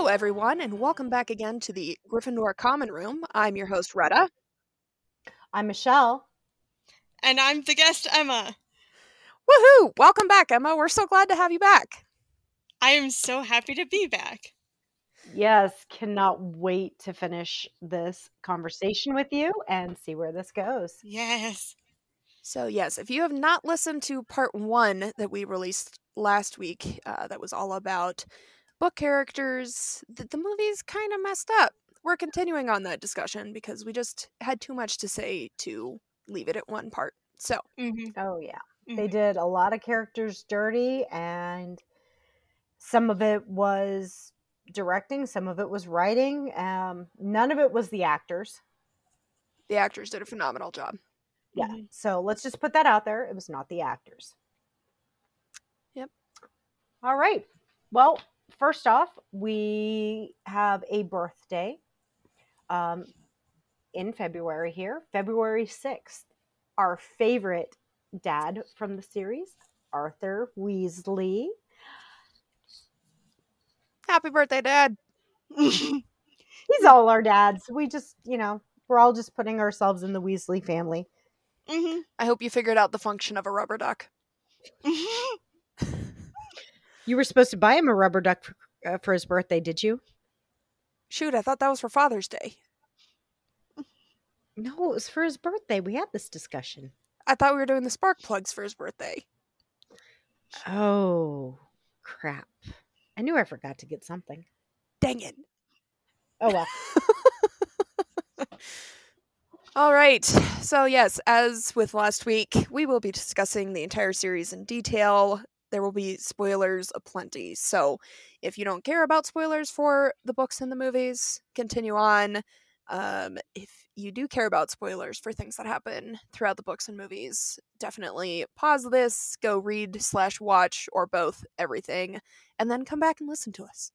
Hello, everyone, and welcome back again to the Gryffindor Common Room. I'm your host, Retta. I'm Michelle. And I'm the guest, Emma. Woohoo! Welcome back, Emma. We're so glad to have you back. I am so happy to be back. Yes, cannot wait to finish this conversation with you and see where this goes. Yes. So, yes, if you have not listened to part one that we released last week, that was all about book characters that the movies kind of messed up. We're continuing on that discussion because we just had too much to say to leave it at one part. So, Oh yeah, they did a lot of characters dirty, and some of it was directing, some of it was writing. None of it was the actors. The actors did a phenomenal job. Yeah. So let's just put that out there. It was not the actors. Yep. All right. Well, first off, we have a birthday in February here. February 6th, our favorite dad from the series, Arthur Weasley. Happy birthday, Dad. He's all our dads. We just, you know, we're all just putting ourselves in the Weasley family. Mm-hmm. I hope you figured out the function of a rubber duck. You were supposed to buy him a rubber duck for his birthday, did you? Shoot, I thought that was for Father's Day. No, it was for his birthday. We had this discussion. I thought we were doing the spark plugs for his birthday. Oh, crap. I knew I forgot to get something. Dang it. Oh, well. All right. So, yes, as with last week, we will be discussing the entire series in detail. There will be spoilers aplenty. So if you don't care about spoilers for the books and the movies, continue on. If you do care about spoilers for things that happen throughout the books and movies, definitely pause this, go read / watch or both everything, and then come back and listen to us.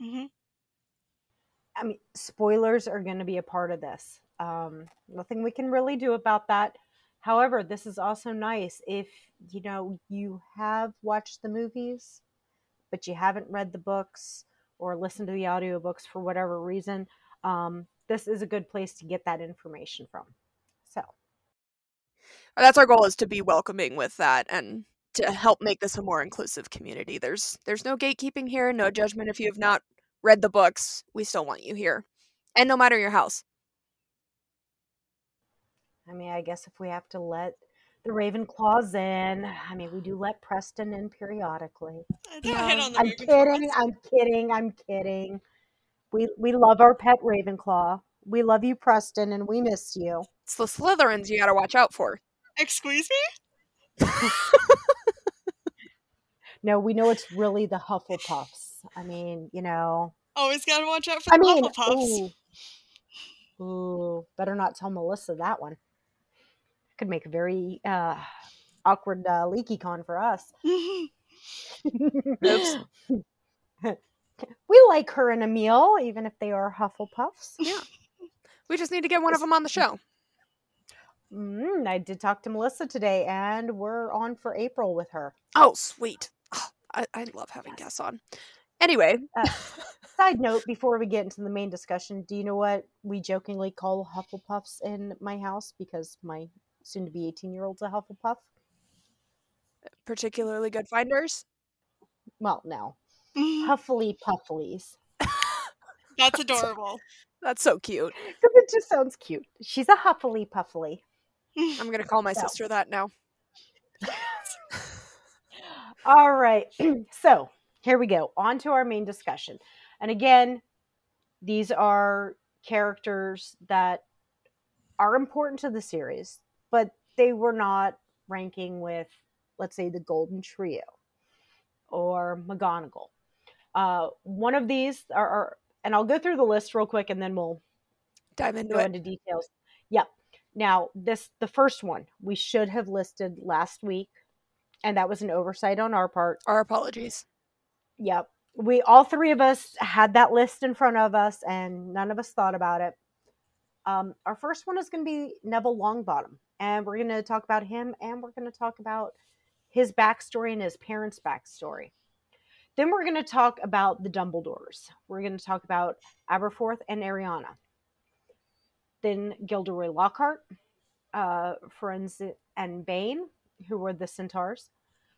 Mm-hmm. I mean, spoilers are going to be a part of this. Nothing we can really do about that. However, this is also nice if, you know, you have watched the movies, but you haven't read the books or listened to the audiobooks for whatever reason. This is a good place to get that information from. So that's our goal, is to be welcoming with that and to help make this a more inclusive community. There's no gatekeeping here, no judgment. If you have not read the books, we still want you here. And no matter your house. I mean, I guess if we have to let the Ravenclaws in, I mean, we do let Preston in periodically. I'm kidding. We love our pet Ravenclaw. We love you, Preston, and we miss you. It's the Slytherins you gotta watch out for. Excuse me? No, we know it's really the Hufflepuffs. I mean, you know. Always gotta watch out for the Hufflepuffs. Ooh, better not tell Melissa that one. Could make a very awkward LeakyCon for us. Oops. We like her and Emil, even if they are Hufflepuffs. Yeah, we just need to get one of them on the show. I did talk to Melissa today, and we're on for April with her. Oh, sweet! Oh, I love having guests on. Anyway, side note, before we get into the main discussion, do you know what we jokingly call Hufflepuffs in my house? Because my soon-to-be 18-year-old's a Hufflepuff. Particularly good finders? Well, no. Huffly Pufflies. That's adorable. That's so cute. Because it just sounds cute. She's a Huffly Puffly. I'm going to call my sister that now. All right. So, here we go. On to our main discussion. And again, these are characters that are important to the series, but they were not ranking with, let's say, the Golden Trio or McGonagall. One of these are, and I'll go through the list real quick and then we'll dive into details. Yep. Now, the first one we should have listed last week, and that was an oversight on our part. Our apologies. Yep. We all three of us had that list in front of us and none of us thought about it. Our first one is going to be Neville Longbottom, and we're going to talk about him and we're going to talk about his backstory and his parents' backstory. Then we're going to talk about the Dumbledores. We're going to talk about Aberforth and Ariana. Then Gilderoy Lockhart, Firenze and Bane, who were the Centaurs.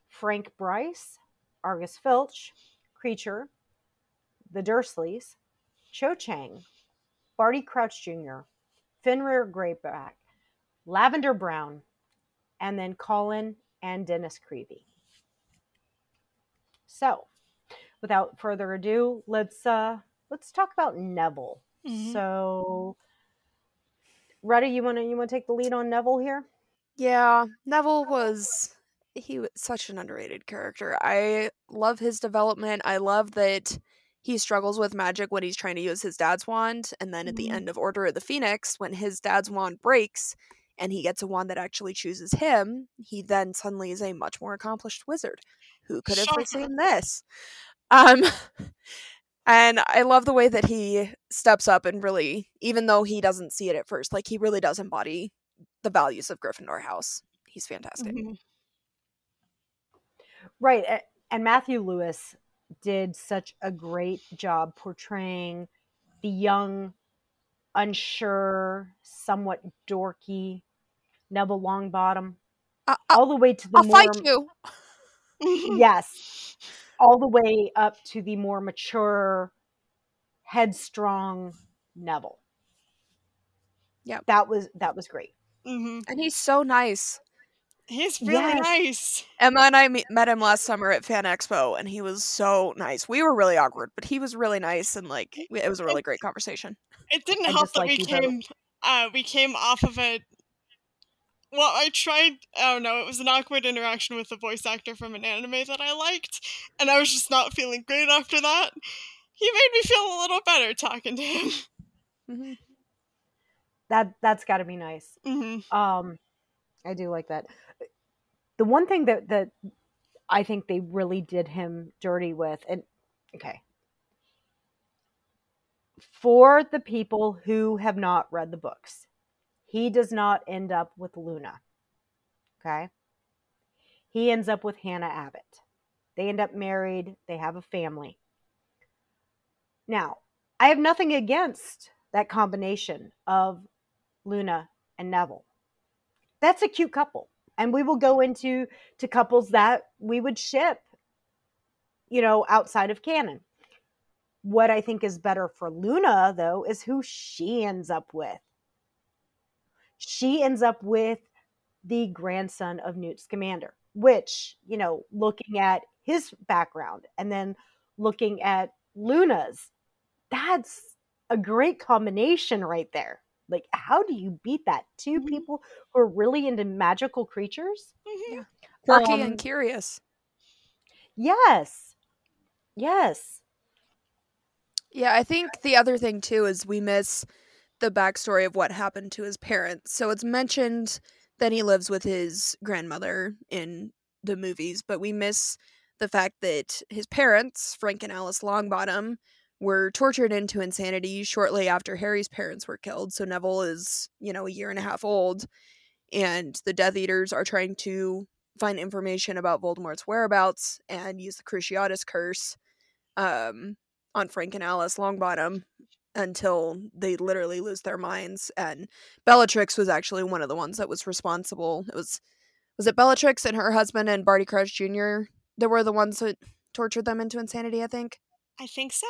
Frank Bryce, Argus Filch, Kreacher, the Dursleys, Cho Chang, Barty Crouch Jr., Fenrir Greyback, Lavender Brown, and then Colin and Dennis Creevey. So, without further ado, let's talk about Neville. Mm-hmm. So, Retta, you want to take the lead on Neville here? Yeah, Neville was such an underrated character. I love his development. I love that he struggles with magic when he's trying to use his dad's wand, and then at the end of Order of the Phoenix, when his dad's wand breaks and he gets a wand that actually chooses him, he then suddenly is a much more accomplished wizard. Who could have foreseen this? And I love the way that he steps up and really, even though he doesn't see it at first, like, he really does embody the values of Gryffindor House. He's fantastic. Mm-hmm. Right. And Matthew Lewis did such a great job portraying the young, unsure, somewhat dorky Neville Longbottom, all the way to the yes, all the way up to the more mature, headstrong Neville. Yeah, that was great. Mm-hmm. And he's so nice. He's really nice. Emma and I met him last summer at Fan Expo, and he was so nice. We were really awkward, but he was really nice, and like it was a really great conversation. It didn't help that we came off of it. Well, I don't know, it was an awkward interaction with a voice actor from an anime that I liked, and I was just not feeling great after that. He made me feel a little better talking to him. Mm-hmm. That's got to be nice. Mm-hmm. I do like that. The one thing that I think they really did him dirty with, and okay, for the people who have not read the books, he does not end up with Luna. Okay? He ends up with Hannah Abbott. They end up married. They have a family. Now, I have nothing against that combination of Luna and Neville. That's a cute couple. And we will go into couples that we would ship, you know, outside of canon. What I think is better for Luna, though, is who she ends up with. She ends up with the grandson of Newt Scamander, which, you know, looking at his background and then looking at Luna's, that's a great combination right there. Like, how do you beat that? Two people who are really into magical creatures. Mm-hmm. Quirky and curious. Yes. Yes. Yeah, I think the other thing, too, is we miss the backstory of what happened to his parents. So it's mentioned that he lives with his grandmother in the movies, but we miss the fact that his parents, Frank and Alice Longbottom, were tortured into insanity shortly after Harry's parents were killed. So Neville is, you know, a year and a half old, and the Death Eaters are trying to find information about Voldemort's whereabouts and use the Cruciatus Curse on Frank and Alice Longbottom until they literally lose their minds. And Bellatrix was actually one of the ones that was responsible. It was it Bellatrix and her husband and Barty Crouch Jr. that were the ones that tortured them into insanity, I think? I think so.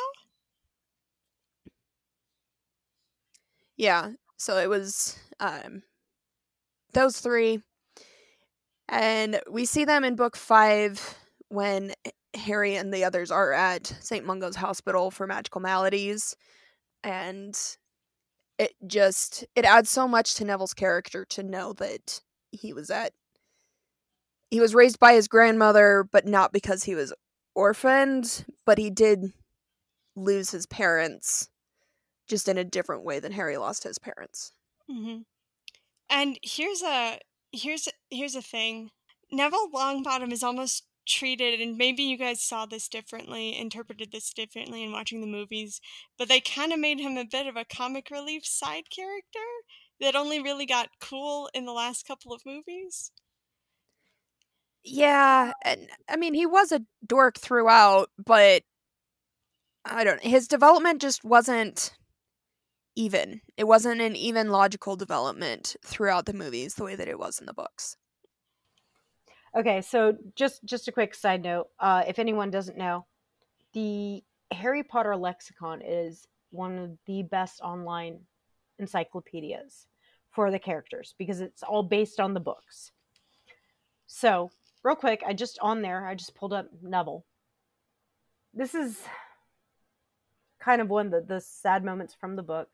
Yeah, so it was those three. And we see them in book 5 when Harry and the others are at St. Mungo's Hospital for Magical Maladies. And it adds so much to Neville's character to know that he was raised by his grandmother, but not because he was orphaned, but he did lose his parents just in a different way than Harry lost his parents. Mm-hmm. And here's a thing. Neville Longbottom is almost treated, and maybe you guys saw this differently, interpreted this differently in watching the movies, but they kind of made him a bit of a comic relief side character that only really got cool in the last couple of movies. Yeah, and I mean, he was a dork throughout, but I don't know. His development just wasn't even. It wasn't an even logical development throughout the movies the way that it was in the books. Okay, so just a quick side note. If anyone doesn't know, the Harry Potter lexicon is one of the best online encyclopedias for the characters because it's all based on the books. So, real quick, I just pulled up Neville. This is kind of one of the sad moments from the book.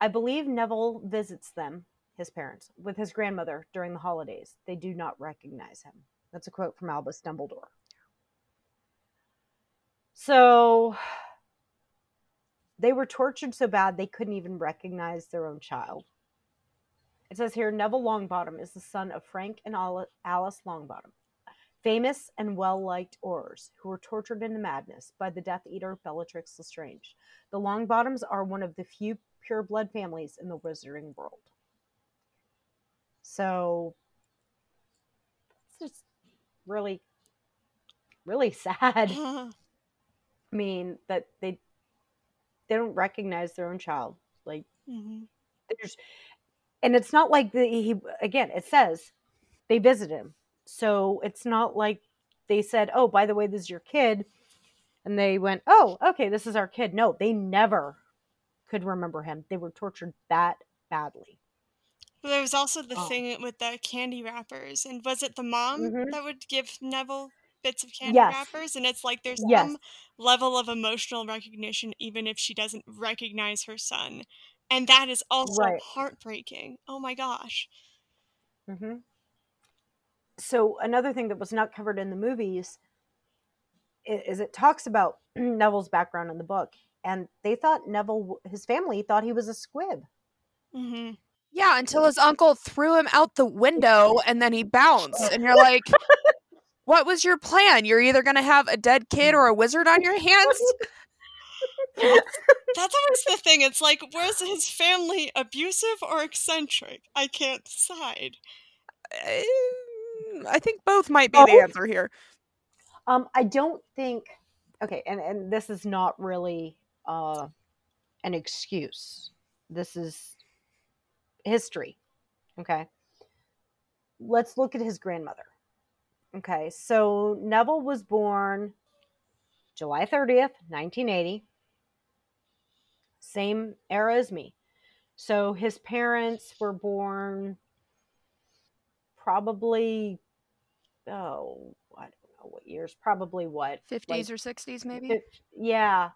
I believe Neville visits them, his parents, with his grandmother during the holidays. They do not recognize him. That's a quote from Albus Dumbledore. So, they were tortured so bad they couldn't even recognize their own child. It says here, Neville Longbottom is the son of Frank and Alice Longbottom, famous and well-liked Aurors, who were tortured into madness by the Death Eater Bellatrix Lestrange. The Longbottoms are one of the few pure-blood families in the wizarding world. So, it's just really, really sad. I mean, that they don't recognize their own child. Like, there's... And it's not like again, it says they visit him. So it's not like they said, oh, by the way, this is your kid. And they went, oh, okay, this is our kid. No, they never could remember him. They were tortured that badly. Well, there was also the thing with the candy wrappers. And was it the mom that would give Neville bits of candy wrappers? And it's like there's some level of emotional recognition, even if she doesn't recognize her son. And that is also heartbreaking. Oh my gosh. Mm-hmm. So another thing that was not covered in the movies is it talks about Neville's background in the book. And they thought his family thought he was a squib. Mm-hmm. Yeah, until his uncle threw him out the window and then he bounced. And you're like, what was your plan? You're either going to have a dead kid or a wizard on your hands? That's always the thing. It's like, was his family abusive or eccentric? I can't decide. I think both might be the answer here. I don't think... Okay, and this is not really an excuse. This is history. Okay? Let's look at his grandmother. Okay, so Neville was born July 30th, 1980. Same era as me. So his parents were born probably, I don't know what years, probably what? 50s or 60s maybe? Yeah.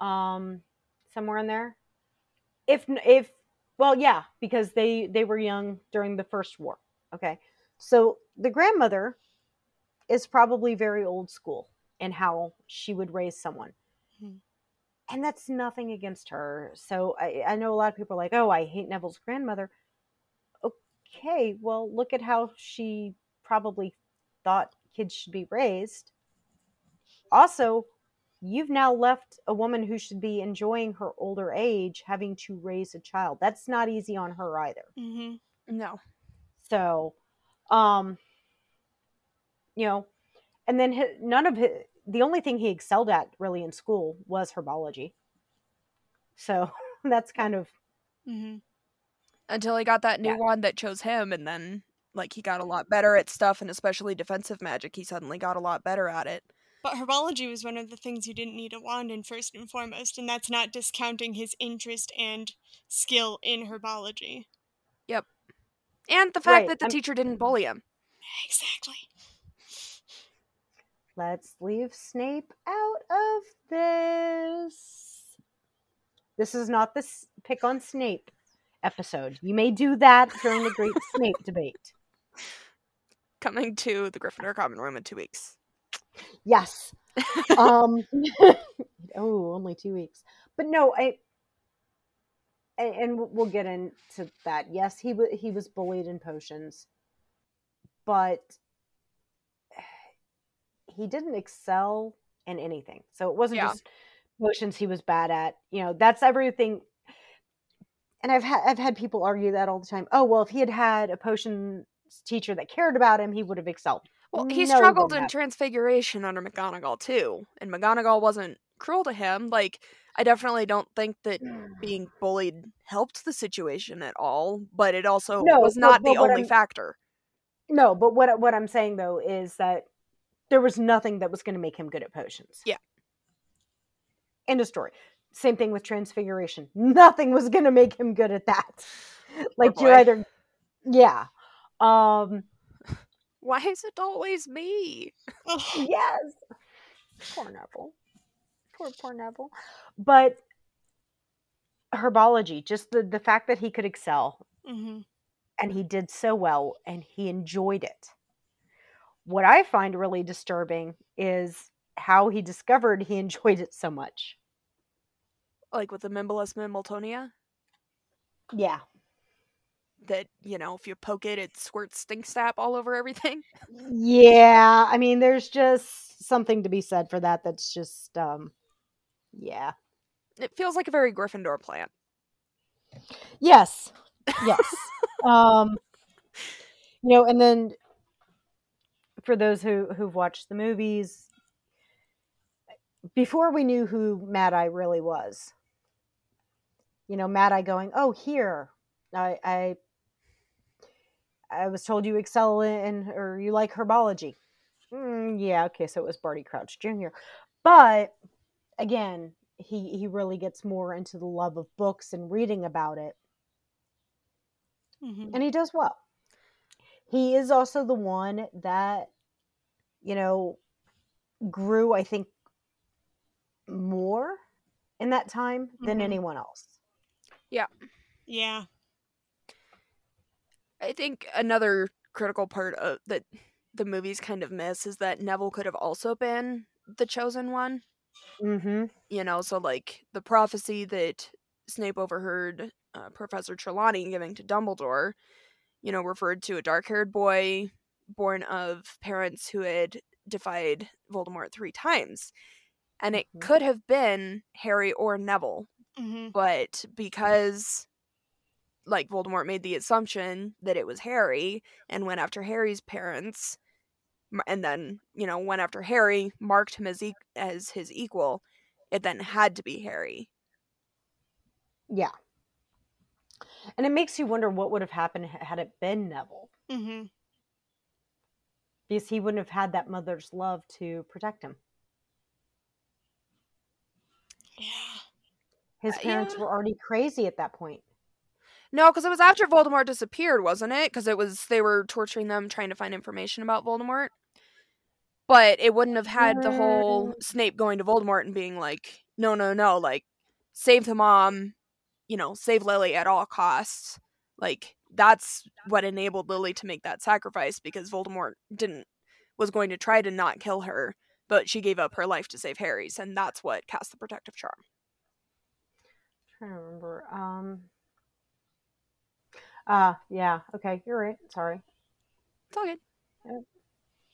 Somewhere in there. Because they were young during the First War. Okay. So the grandmother is probably very old school in how she would raise someone. Mm-hmm. And that's nothing against her. So I know a lot of people are like, oh, I hate Neville's grandmother. Okay, well, look at how she probably thought kids should be raised. Also, you've now left a woman who should be enjoying her older age having to raise a child. That's not easy on her either. Mm-hmm. No. So, and then the only thing he excelled at really in school was herbology. So that's kind of... Mm-hmm. Until he got that new wand that chose him, and then he got a lot better at stuff, and especially defensive magic, he suddenly got a lot better at it. But herbology was one of the things you didn't need a wand in first and foremost, and that's not discounting his interest and skill in herbology. Yep. And the fact that the teacher didn't bully him. Exactly. Let's leave Snape out of this. This is not the pick on Snape episode. You may do that during the great Snape debate. Coming to the Gryffindor Common Room in 2 weeks. Yes. Only 2 weeks. But no, and we'll get into that. Yes, he was bullied in Potions. But... he didn't excel in anything. So it wasn't just Potions he was bad at. That's everything. And I've had people argue that all the time. Oh, well, if he had had a Potions teacher that cared about him, he would have excelled. Well, he struggled in Transfiguration under McGonagall, too. And McGonagall wasn't cruel to him. Like, I definitely don't think that being bullied helped the situation at all. But it also was not the only factor. No, but what I'm saying, though, is that there was nothing that was going to make him good at potions. Yeah. End of story. Same thing with Transfiguration. Nothing was going to make him good at that. Like, you're either... Yeah. Why is it always me? Yes. Poor Neville. Poor Neville. But Herbology, just the fact that he could excel. Mm-hmm. And he did so well, and he enjoyed it. What I find really disturbing is how he discovered he enjoyed it so much. Like with the Mimblus Mimbletonia? Yeah. That, you know, if you poke it, it squirts stink sap all over everything? Yeah. I mean, there's just something to be said for that that's just, yeah. It feels like a very Gryffindor plant. Yes. Yes. You know, and then for those who've watched the movies, before we knew who Mad-Eye really was, you know, Mad-Eye going, oh, here, I was told you excel in, or you like herbology. Yeah, okay, so it was Barty Crouch Jr. But, again, he really gets more into the love of books and reading about it. Mm-hmm. And he does well. He is also the one that, you know, grew, I think, more in that time than anyone else. Yeah. Yeah. I think another critical part of that the movies kind of miss is that Neville could have also been the chosen one. Mm-hmm. You know, so like the prophecy that Snape overheard Professor Trelawney giving to Dumbledore, you know, referred to a dark-haired boy born of parents who had defied Voldemort 3 times. And it could have been Harry or Neville. Mm-hmm. But because, like, Voldemort made the assumption that it was Harry and went after Harry's parents and then, you know, went after Harry, marked him as his equal, it then had to be Harry. Yeah. And it makes you wonder what would have happened had it been Neville. Mm-hmm. Because he wouldn't have had that mother's love to protect him. Yeah. His parents were already crazy at that point. No, because it was after Voldemort disappeared, wasn't it? Because it was they were torturing them, trying to find information about Voldemort. But it wouldn't have had the whole Snape going to Voldemort and being like, no, like, save the mom, you know, save Lily at all costs. Like, that's what enabled Lily to make that sacrifice, because Voldemort was going to try to not kill her, but she gave up her life to save Harry's, and that's what cast the protective charm. I'm trying to remember. Yeah, okay, you're right. Sorry. It's all good.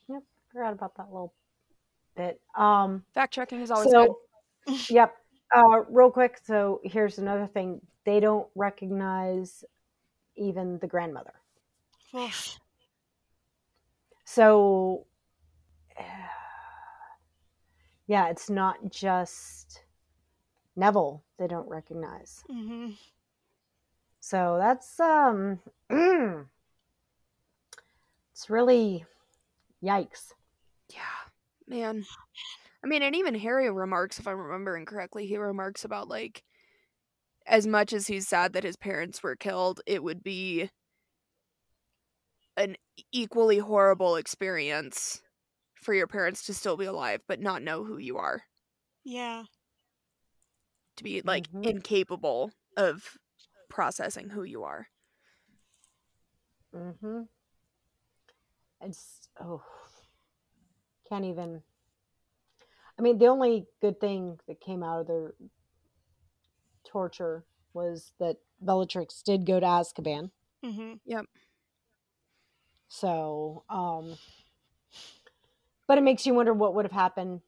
Yep, forgot about that little bit. Fact checking is always good. Yep. Real quick, so here's another thing. They don't recognize even the grandmother. So... yeah, it's not just Neville they don't recognize. Mm-hmm. So that's, it's really yikes. Yeah, man. I mean, and even Harry remarks, if I'm remembering correctly, he remarks about, like, as much as he's sad that his parents were killed, it would be an equally horrible experience for your parents to still be alive but not know who you are. Yeah. To be, like, incapable of processing who you are. Mm-hmm. It's, can't even... I mean, the only good thing that came out of their torture was that Bellatrix did go to Azkaban. Mm-hmm. Yep. So, but it makes you wonder what would have happened,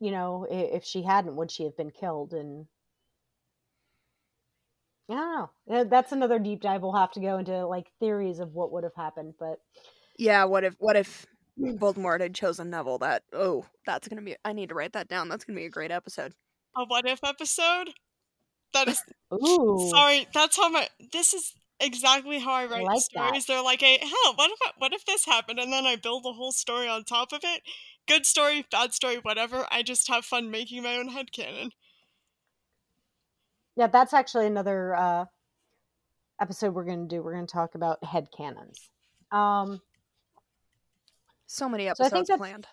you know, if she hadn't, would she have been killed? And I don't know. That's another deep dive. We'll have to go into like theories of what would have happened, but yeah, what if Voldemort had chosen Neville? That's gonna be. I need to write that down. That's gonna be a great episode. A what if episode? That is. Ooh. Sorry, that's how my. This is exactly how I write like stories. That. They're like, hey, hell, what if this happened, and then I build a whole story on top of it. Good story, bad story, whatever. I just have fun making my own headcanon. Yeah, that's actually another episode we're going to do. We're going to talk about headcanons. So many episodes planned.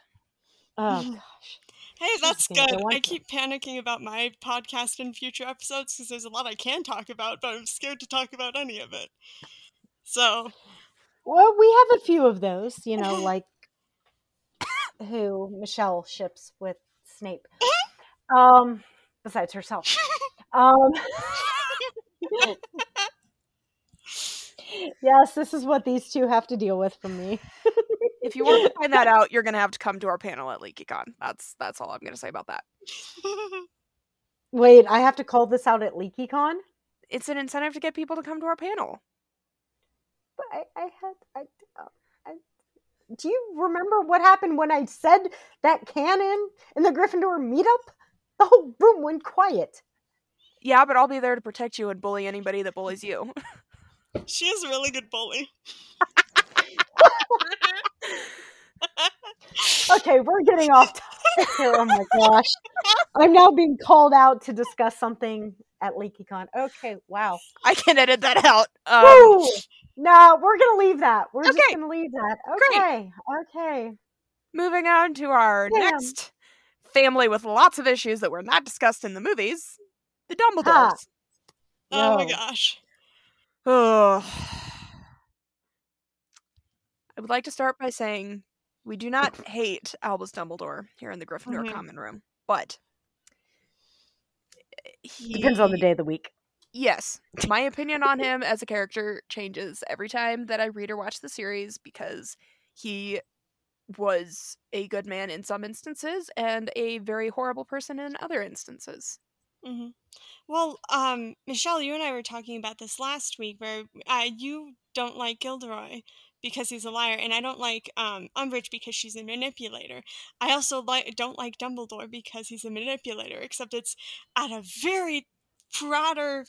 Oh, gosh. Hey, that's good. I keep panicking about my podcast in future episodes because there's a lot I can talk about, but I'm scared to talk about any of it. So. Well, we have a few of those, you know, like who Michelle ships with Snape. Besides herself. Yes, this is what these two have to deal with from me. If you want to find that out, you're going to have to come to our panel at LeakyCon. That's all I'm going to say about that. Wait, I have to call this out at LeakyCon? It's an incentive to get people to come to our panel. But do you remember what happened when I said that canon in the Gryffindor meetup? The whole room went quiet. Yeah, but I'll be there to protect you and bully anybody that bullies you. She is a really good bully. Okay, we're getting off topic here. Oh my gosh. I'm now being called out to discuss something at LeakyCon. Okay, wow. I can edit that out. No, we're going to leave that. We're just going to leave that. Okay, great. Okay. Moving on to our next family with lots of issues that were not discussed in the movies. The Dumbledores. Oh my gosh. Oh. I would like to start by saying we do not hate Albus Dumbledore here in the Gryffindor Common Room, but he... Depends on the day of the week. Yes. My opinion on him as a character changes every time that I read or watch the series because he was a good man in some instances and a very horrible person in other instances. Mm-hmm. Well, Michelle, you and I were talking about this last week where you don't like Gilderoy because he's a liar, and I don't like Umbridge because she's a manipulator. I also don't like Dumbledore because he's a manipulator, except it's at a very broader...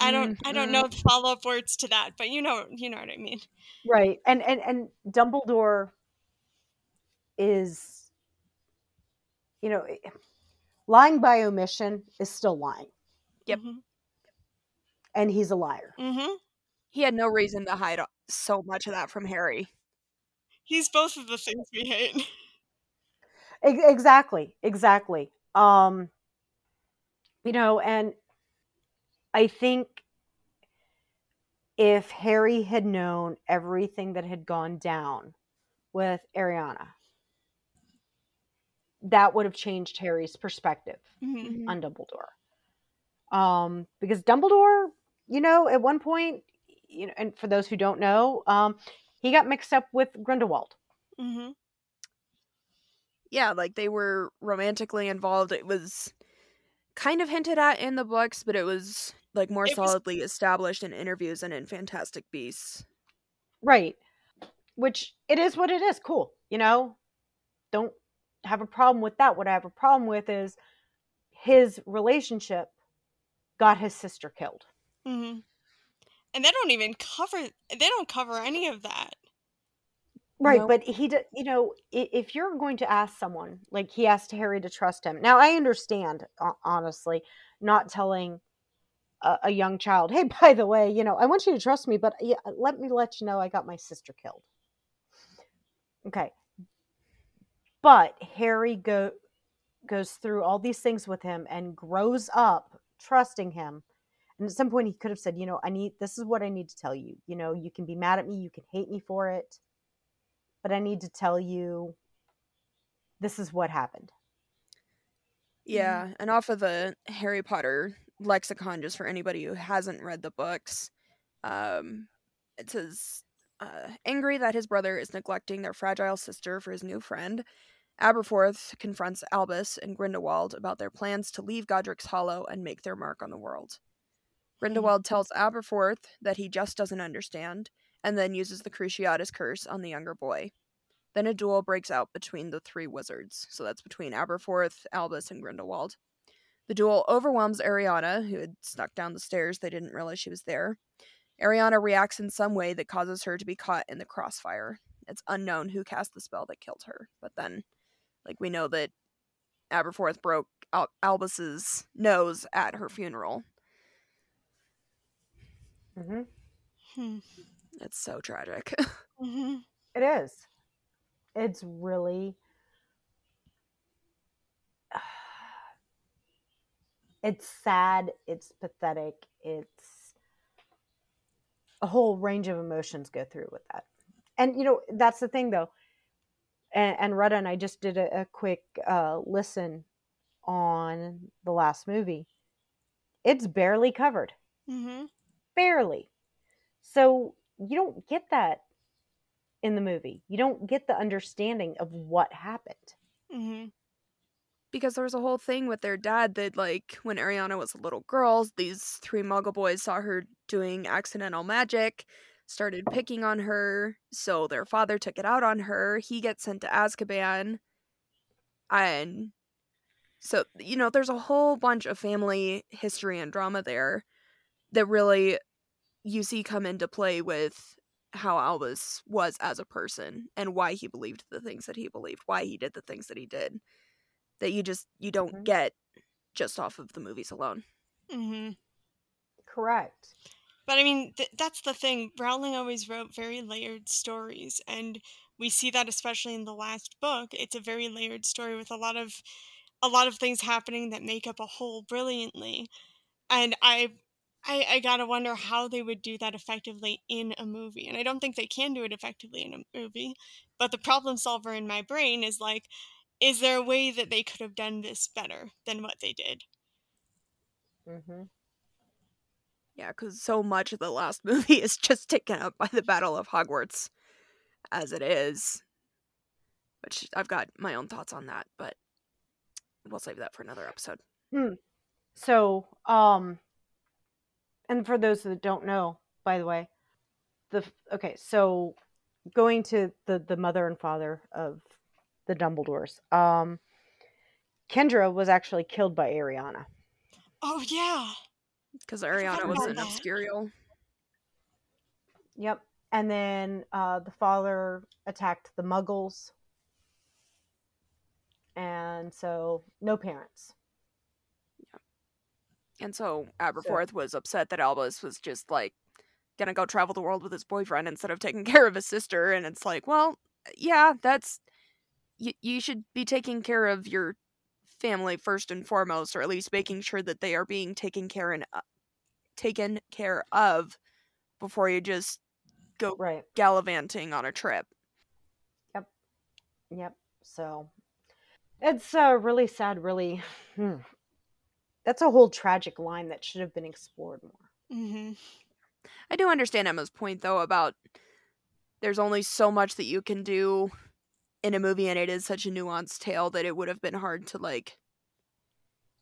I don't know the follow-up words to that, but you know what I mean. Right, and Dumbledore is... You know... Lying by omission is still lying. Yep. Mm-hmm. And he's a liar. Mm-hmm. He had no reason to hide so much of that from Harry. He's both of the things we hate. Exactly. You know, and I think if Harry had known everything that had gone down with Ariana, that would have changed Harry's perspective on Dumbledore. Because Dumbledore, you know, at one point, you know, and for those who don't know, he got mixed up with Grindelwald. Mm-hmm. Yeah, like they were romantically involved. It was kind of hinted at in the books, but it was like more solidly established in interviews and in Fantastic Beasts. Right. Which, it is what it is. Cool. You know, don't have a problem with that. What I have a problem with is his relationship got his sister killed. Mm-hmm. And they don't even cover any of that. Right. No. But he, you know, if you're going to ask someone, like he asked Harry to trust him. Now I understand, honestly, not telling a young child, hey, by the way, you know, I want you to trust me, but yeah, let me let you know I got my sister killed. Okay. But Harry goes through all these things with him and grows up trusting him. And at some point he could have said, you know, this is what I need to tell you. You know, you can be mad at me, you can hate me for it, but I need to tell you this is what happened. Yeah, and off of the Harry Potter lexicon, just for anybody who hasn't read the books, it says... angry that his brother is neglecting their fragile sister for his new friend, Aberforth confronts Albus and Grindelwald about their plans to leave Godric's Hollow and make their mark on the world. Grindelwald tells Aberforth that he just doesn't understand, and then uses the Cruciatus Curse on the younger boy. Then a duel breaks out between the three wizards, so that's between Aberforth, Albus, and Grindelwald. The duel overwhelms Ariana, who had snuck down the stairs. They didn't realize she was there. Ariana reacts in some way that causes her to be caught in the crossfire. It's unknown who cast the spell that killed her, but then, we know that Aberforth broke Albus's nose at her funeral. Mm-hmm. Hmm. It's so tragic. Mm-hmm. It is. It's really... It's sad. It's pathetic. It's... A whole range of emotions go through with that. And, that's the thing, though. And Retta and I just did a quick listen on the last movie. It's barely covered. Mm-hmm. Barely. So you don't get that in the movie. You don't get the understanding of what happened. Mm-hmm. Because there was a whole thing with their dad that, when Ariana was a little girl, these three Muggle boys saw her doing accidental magic, started picking on her, so their father took it out on her. He gets sent to Azkaban. And so, there's a whole bunch of family history and drama there that really you see come into play with how Albus was as a person and why he believed the things that he believed, why he did the things that he did. That you don't get just off of the movies alone. Mm-hmm. Correct. But, that's the thing. Rowling always wrote very layered stories, and we see that especially in the last book. It's a very layered story with a lot of things happening that make up a whole brilliantly. And I gotta wonder how they would do that effectively in a movie. And I don't think they can do it effectively in a movie. But the problem solver in my brain is is there a way that they could have done this better than what they did? Mm-hmm. Yeah, because so much of the last movie is just taken up by the Battle of Hogwarts as it is. Which I've got my own thoughts on that, but we'll save that for another episode. Mm. So, and for those that don't know, by the way, going to the mother and father of the Dumbledores. Kendra was actually killed by Ariana. Oh, yeah. Because Ariana was an Obscurial. Yep. And then the father attacked the Muggles. And so, no parents. Yep. And so, Aberforth was upset that Albus was just, gonna go travel the world with his boyfriend instead of taking care of his sister. And it's well, yeah, that's... You should be taking care of your family first and foremost, or at least making sure that they are being taken care of before you just go gallivanting on a trip. Yep. So it's really sad. Really, that's a whole tragic line that should have been explored more. Mm-hmm. I do understand Emma's point, though, about there's only so much that you can do in a movie, and it is such a nuanced tale that it would have been hard to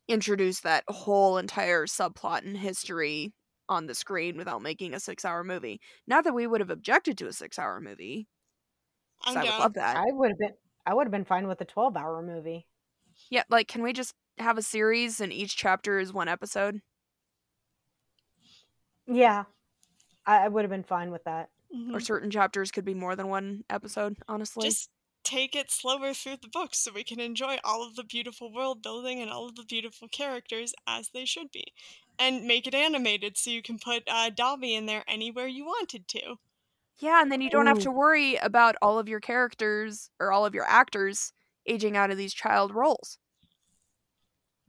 introduce that whole entire subplot and history on the screen without making a 6-hour movie. Not that we would have objected to a 6-hour movie. I would love that. I would have been fine with a 12-hour movie. Yeah, can we just have a series and each chapter is one episode? Yeah. I would have been fine with that. Mm-hmm. Or certain chapters could be more than one episode, honestly. Just take it slower through the books so we can enjoy all of the beautiful world building and all of the beautiful characters as they should be. And make it animated so you can put Dobby in there anywhere you wanted to. Yeah, and then you don't have to worry about all of your characters or all of your actors aging out of these child roles.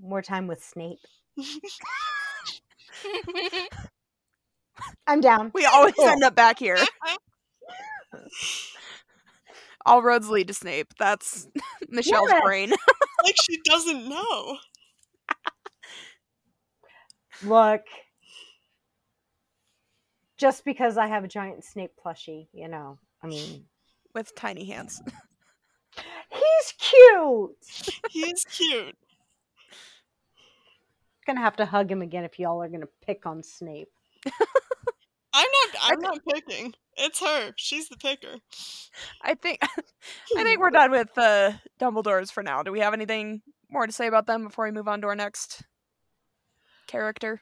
More time with Snape. I'm down. We always end up back here. All roads lead to Snape. That's Michelle's brain. She doesn't know. Look, just because I have a giant Snape plushie, with tiny hands. He's cute. gonna have to hug him again if y'all are gonna pick on Snape. I'm not picking. It's her. She's the picker. I think we're done with Dumbledore's for now. Do we have anything more to say about them before we move on to our next character?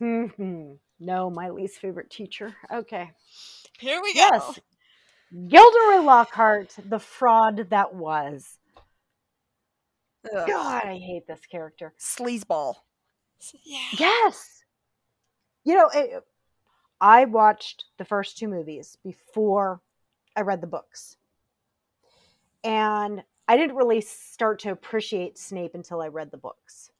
No, my least favorite teacher. Okay. Here we go. Yes. Gilderoy Lockhart, the fraud that was. Ugh. God, I hate this character. Sleazeball. Yeah. Yes. You know, I watched the first two movies before I read the books. And I didn't really start to appreciate Snape until I read the books.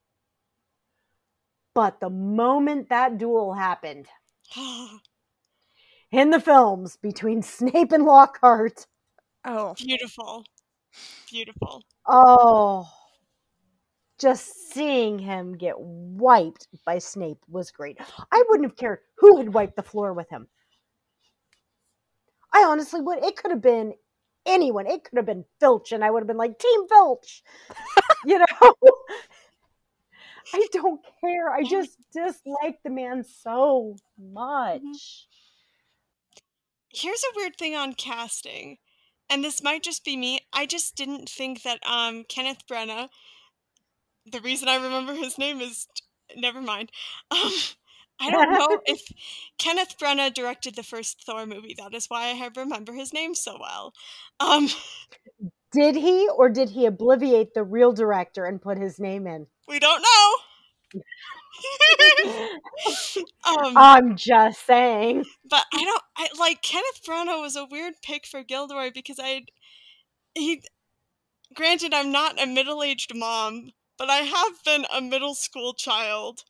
But the moment that duel happened in the films between Snape and Lockhart. Oh. Beautiful. Beautiful. Oh. Just seeing him get wiped by Snape was great. I wouldn't have cared who had wiped the floor with him. I honestly would. It could have been anyone. It could have been Filch, and I would have been like, Team Filch! You know? I don't care. I just dislike the man so much. Here's a weird thing on casting, and this might just be me. I just didn't think that Kenneth Branagh, the reason I remember his name is, never mind. I don't know if Kenneth Branagh directed the first Thor movie. That is why I remember his name so well. Did he, or did he obliviate the real director and put his name in? We don't know. I'm just saying. But I Kenneth Branagh was a weird pick for Gilderoy because granted, I'm not a middle-aged mom, but I have been a middle school child,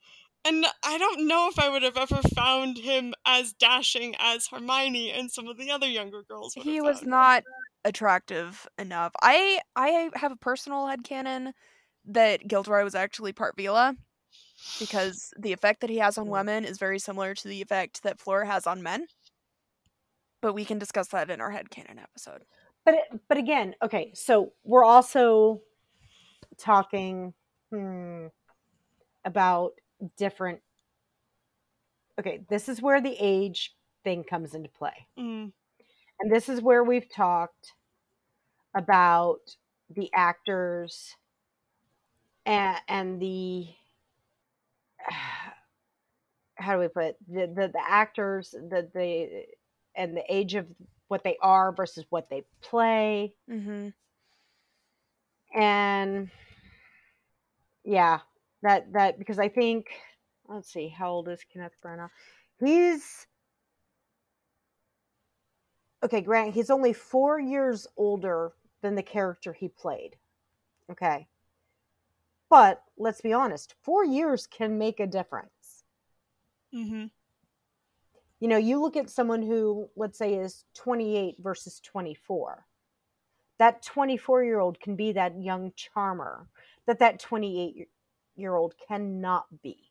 and I don't know if I would have ever found him as dashing as Hermione and some of the other younger girls would have. He was not attractive enough. I have a personal headcanon that Gilderoy was actually part Vila, because the effect that he has on women is very similar to the effect that Fleur has on men. But we can discuss that in our headcanon episode. But again, okay, so we're also talking about different. Okay, this is where the age thing comes into play, and this is where we've talked about the actors and the how do we put it? The actors and the age of what they are versus what they play. Mm-hmm. And yeah, that because I think, let's see, how old is Kenneth Branagh? He's only 4 years older than the character he played. Okay. But let's be honest, 4 years can make a difference. Mm-hmm. You know, you look at someone who, let's say, is 28 versus 24. That 24-year-old can be that young charmer that 28-year-old cannot be.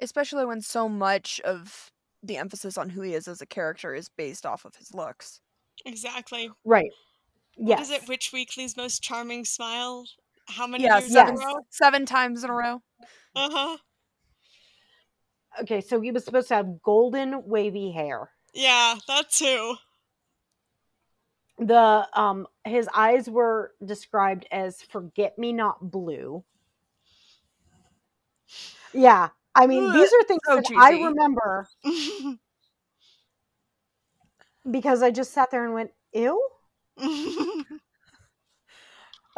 Especially when so much of the emphasis on who he is as a character is based off of his looks. Exactly. Right. Yes. What is it? Which Weekly's most charming smile? How many years in a row? 7 times in a row. Uh-huh. Okay, so he was supposed to have golden wavy hair. Yeah, that too. His eyes were described as forget-me-not blue. Yeah, I mean, these are things that cheesy. I remember because I just sat there and went, ew?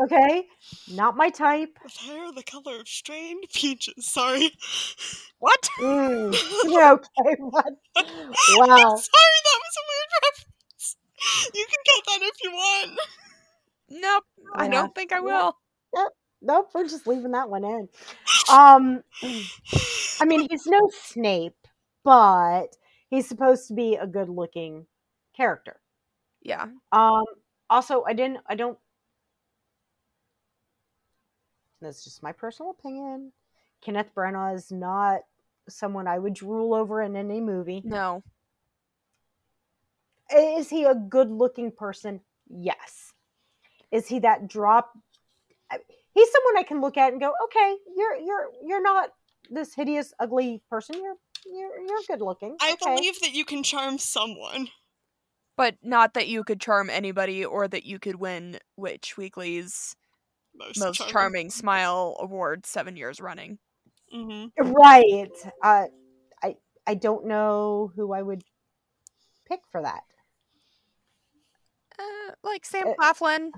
Okay, not my type. With hair the color of strained peaches. Sorry. What? You're okay, what? Wow. I'm sorry, that was a weird reference. You can cut that if you want. Nope. I don't think I will. Nope, we're just leaving that one in. I mean, he's no Snape, but he's supposed to be a good-looking character. Yeah. Also, that's just my personal opinion. Kenneth Branagh is not someone I would drool over in any movie. No. Is he a good-looking person? Yes. Is he that drop? he's someone I can look at and go, okay, you're not this hideous, ugly person. You're good looking. Okay. I believe that you can charm someone. But not that you could charm anybody or that you could win Witch Weekly's Most Charming Smile Award 7 years running. Mm-hmm. Right. I don't know who I would pick for that. Like Sam Claflin.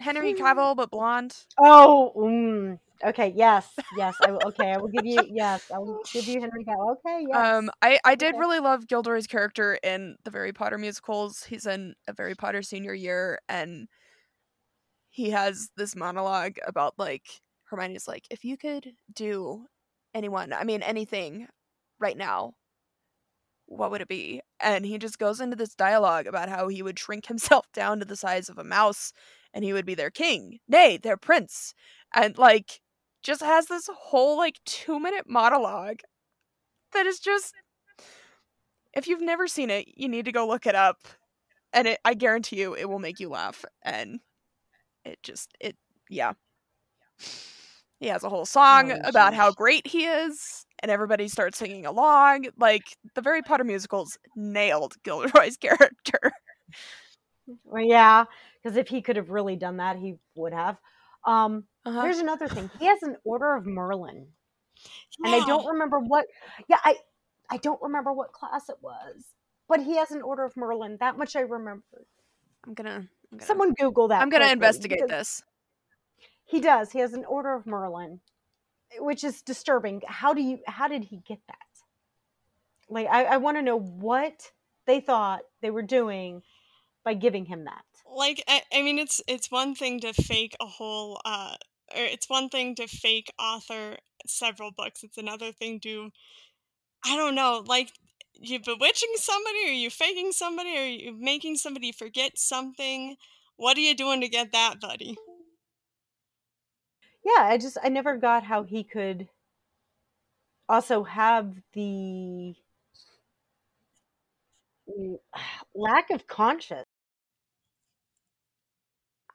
Henry Cavill, but blonde. Oh, okay. Yes. I will give you. Yes, I will give you Henry Cavill. Okay. Yes. I did really love Gilderoy's character in the Harry Potter musicals. He's in a Harry Potter senior year, and he has this monologue about like Hermione's like, if you could do anything, right now, what would it be? And he just goes into this dialogue about how he would shrink himself down to the size of a mouse. And he would be their king, nay, their prince. And, like, just has this whole, like, 2-minute monologue that is just, if you've never seen it, you need to go look it up. And I guarantee you, it will make you laugh. And yeah. He has a whole song about how great he is, and everybody starts singing along. Like, the Harry Potter musicals nailed Gilderoy's character. Well, yeah, because if he could have really done that, he would have. Here's another thing. He has an Order of Merlin. Yeah. And I don't remember what... Yeah, I don't remember what class it was. But he has an Order of Merlin. That much I remember. I'm gonna someone Google that. I'm going to investigate this. He does. He has an Order of Merlin, which is disturbing. How did he get that? Like, I want to know what they thought they were doing by giving him that. Like, I mean, it's one thing to fake a whole, or it's one thing to fake author several books. It's another thing to, I don't know, like, you bewitching somebody, or you faking somebody, or you making somebody forget something. What are you doing to get that, buddy? Yeah, I never got how he could also have the lack of conscience.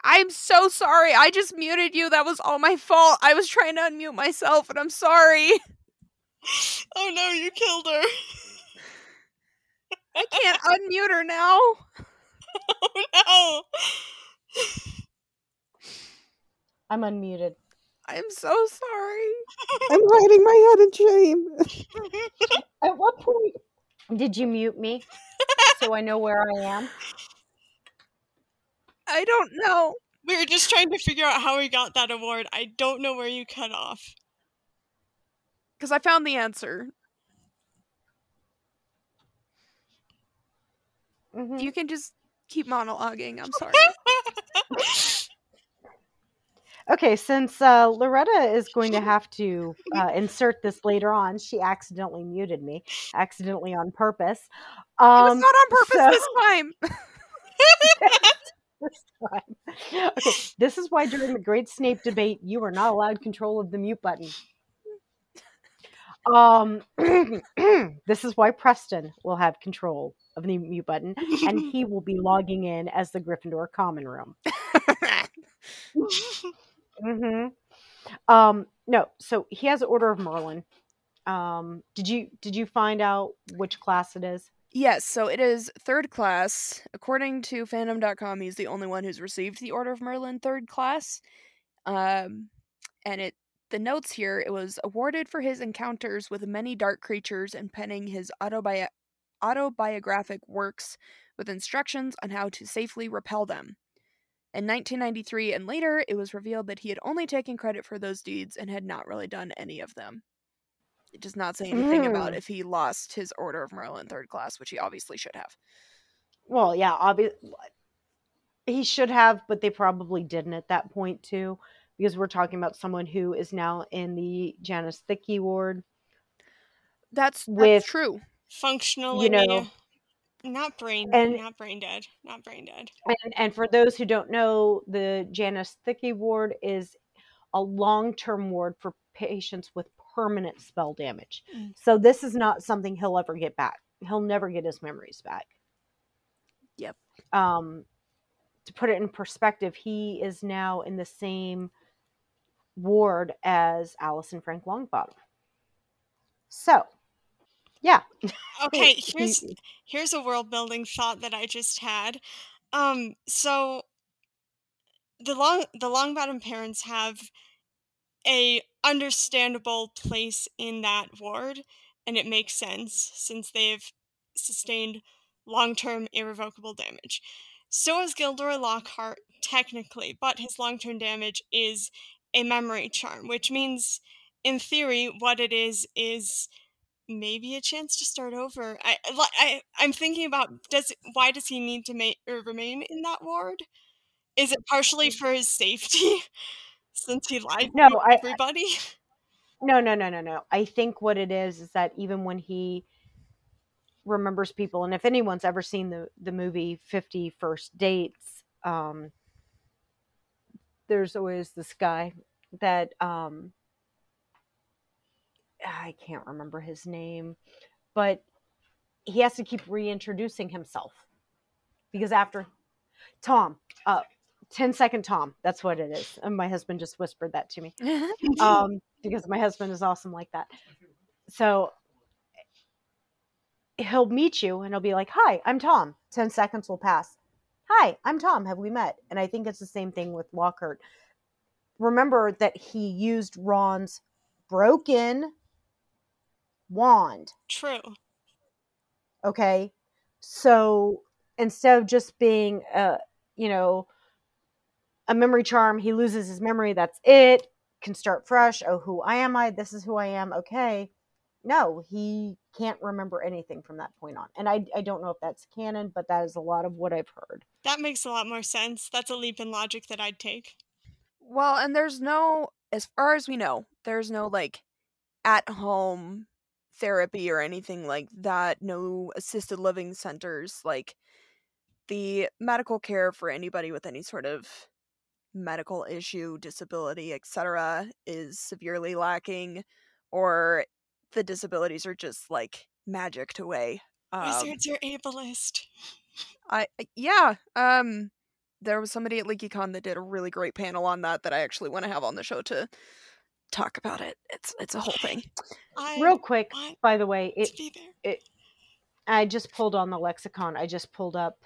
I'm so sorry. I just muted you. That was all my fault. I was trying to unmute myself, and I'm sorry. Oh no, you killed her. I can't unmute her now. Oh no. I'm unmuted. I'm so sorry. I'm hiding my head in shame. At what point did you mute me? So I know where I am. I don't know. We were just trying to figure out how we got that award. I don't know where you cut off. Because I found the answer. Mm-hmm. You can just keep monologuing. I'm sorry. Okay, since Loretta is going to have to insert this later on, she accidentally muted me. Accidentally on purpose. It was not on purpose this time. Okay, this is why during the Great Snape debate you were not allowed control of the mute button. This is why Preston will have control of the mute button, and he will be logging in as the Gryffindor Common Room. Mm-hmm. No, so he has Order of Merlin. Did you find out which class it is? Yes, so it is third class. According to fandom.com, he's the only one who's received the Order of Merlin third class. And the notes here, it was awarded for his encounters with many dark creatures and penning his autobiographic works with instructions on how to safely repel them. In 1993 and later, it was revealed that he had only taken credit for those deeds and had not really done any of them. It does not say anything about if he lost his Order of Merlin third class, which he obviously should have. Well, yeah, he should have, but they probably didn't at that point, too, because we're talking about someone who is now in the Janice Thickey Ward. That's true. Functionally, not brain dead. And for those who don't know, the Janice Thickey Ward is a long-term ward for patients with permanent spell damage. So this is not something he'll ever get back. He'll never get his memories back. Yep. to put it in perspective, he is now in the same ward as Alice and Frank Longbottom. So, yeah. Okay, here's a world building thought that I just had. So the Longbottom parents have a understandable place in that ward, and it makes sense since they've sustained long-term irrevocable damage. So is Gilderoy Lockhart technically, but his long-term damage is a memory charm, which means in theory what it is maybe a chance to start over. I'm thinking about why does he need to remain in that ward? Is it partially for his safety since he lied to everybody? No. I think what it is that even when he remembers people, and if anyone's ever seen the movie 50 First Dates, there's always this guy that I can't remember his name, but he has to keep reintroducing himself because after Tom, 10-second Tom, that's what it is. And my husband just whispered that to me because my husband is awesome like that. So he'll meet you and he'll be like, "Hi, I'm Tom." 10 seconds will pass. "Hi, I'm Tom. Have we met?" And I think it's the same thing with Lockhart. Remember that he used Ron's broken wand. True. Okay. So instead of just being, a memory charm, he loses his memory. That's it. Can start fresh. Oh, who am I? This is who I am. Okay. No, he can't remember anything from that point on. And I don't know if that's canon, but that is a lot of what I've heard. That makes a lot more sense. That's a leap in logic that I'd take. Well, and there's no, as far as we know, there's no, at-home therapy or anything like that. No assisted living centers. The medical care for anybody with any sort of medical issue, disability, etc. is severely lacking, or the disabilities are just magicked away. Wizards are ableist. There was somebody at LeakyCon that did a really great panel on that I actually want to have on the show to talk about it. It's a whole thing. Real quick, by the way, I just pulled on the lexicon. I just pulled up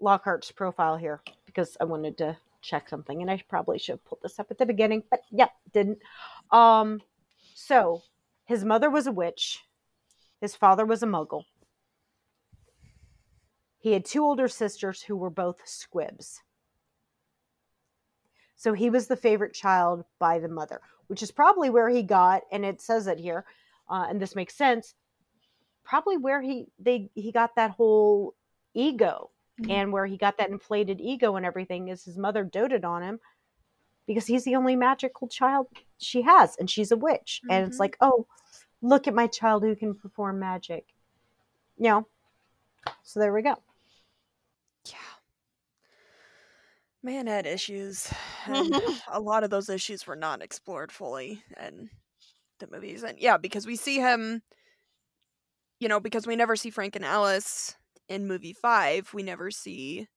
Lockhart's profile here because I wanted to check something, and I probably should have pulled this up at the beginning, but yep, didn't. So, his mother was a witch. His father was a Muggle. He had two older sisters who were both Squibs. So he was the favorite child by the mother, which is probably where he got, and it says it here, and this makes sense, probably where he got that whole ego, mm-hmm. and where he got that inflated ego and everything is his mother doted on him. Because he's the only magical child she has, and she's a witch. Mm-hmm. And it's oh, look at my child who can perform magic. So there we go. Yeah. Man had issues. And a lot of those issues were not explored fully in the movies. And yeah, because we see him, because we never see Frank and Alice in movie 5, we never see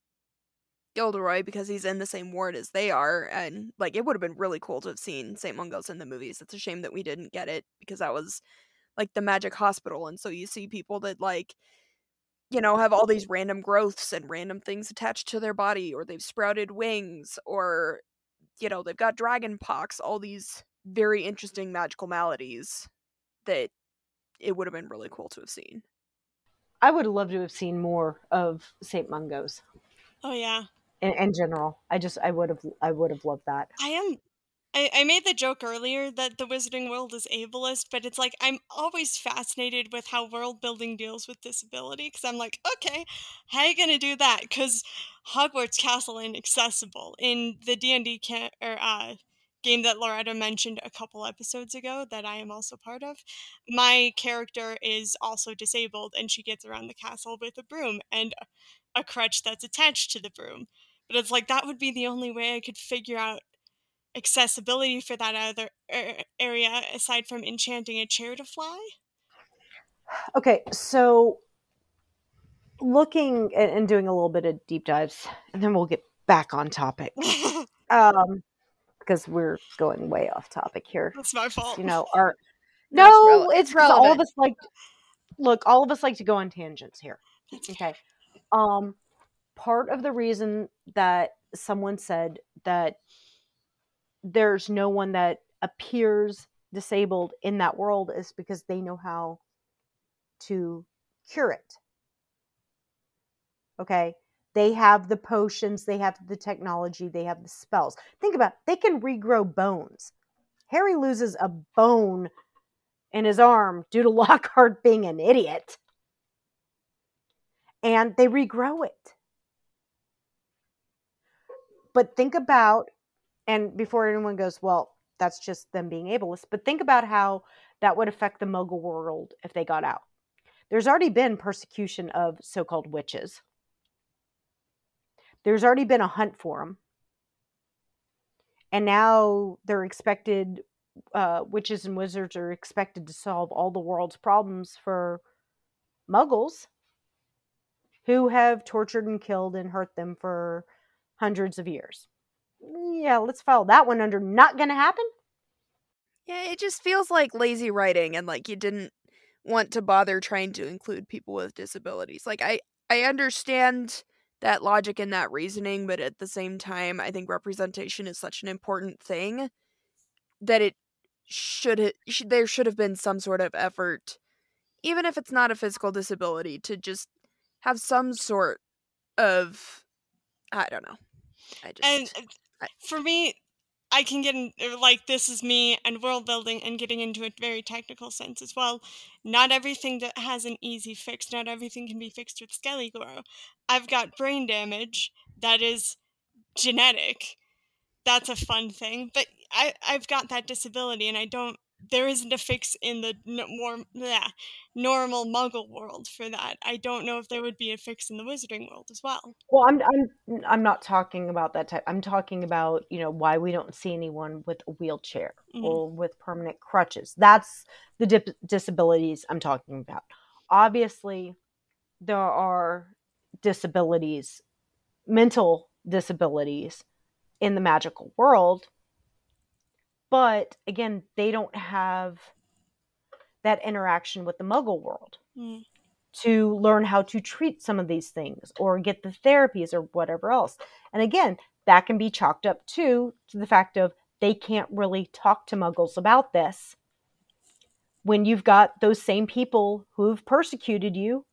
Gilderoy because he's in the same ward as they are, and it would have been really cool to have seen St. Mungo's in the movies. It's a shame that we didn't get it because that was the magic hospital, and so you see people that have all these random growths and random things attached to their body, or they've sprouted wings, or they've got dragon pox, all these very interesting magical maladies that it would have been really cool to have seen. I would love to have seen more of St. Mungo's. Oh yeah. In general, I would have loved that. I made the joke earlier that the Wizarding World is ableist, but it's I'm always fascinated with how world building deals with disability, because I'm okay, how are you gonna do that? Because Hogwarts Castle ain't accessible in the D&D game that Loretta mentioned a couple episodes ago that I am also part of. My character is also disabled, and she gets around the castle with a broom and a crutch that's attached to the broom. But it's that would be the only way I could figure out accessibility for that other area aside from enchanting a chair to fly. Okay, so looking and doing a little bit of deep dives, and then we'll get back on topic. Because we're going way off topic here. That's my fault. You know, our it's relevant. All of us like all of us like to go on tangents here. Okay. Part of the reason that someone said that there's no one that appears disabled in that world is because they know how to cure it. Okay. They have the potions, they have the technology, they have the spells. Think about it. They can regrow bones. Harry loses a bone in his arm due to Lockhart being an idiot. And they regrow it. But think about, and before anyone goes, well, that's just them being ableist, but think about how that would affect the Muggle world if they got out. There's already been persecution of so-called witches. There's already been a hunt for them. And now they're expected, witches and wizards are expected to solve all the world's problems for Muggles who have tortured and killed and hurt them for hundreds of years. Yeah, let's file that one under not gonna happen. Yeah, it just feels like lazy writing and like you didn't want to bother trying to include people with disabilities. Like I understand that logic and that reasoning, but at the same time, I think representation is such an important thing that it should there should have been some sort of effort, even if it's not a physical disability, to just have some sort of, I don't know. For me, I can get in, like, this is me and world building and getting into a very technical sense as well. Not everything that has an easy fix, not everything can be fixed with Skellige. I've got brain damage that is genetic. That's a fun thing, but I've got that disability and I don't. There isn't a fix in the normal Muggle world for that. I don't know if there would be a fix in the Wizarding world as well. Well, I'm not talking about that type. I'm talking about, you know, why we don't see anyone with a wheelchair or with permanent crutches. That's the disabilities I'm talking about. Obviously, there are disabilities, mental disabilities, in the magical world. But, again, they don't have that interaction with the Muggle world to learn how to treat some of these things or get the therapies or whatever else. And, again, that can be chalked up, too, to the fact of they can't really talk to Muggles about this when you've got those same people who've persecuted you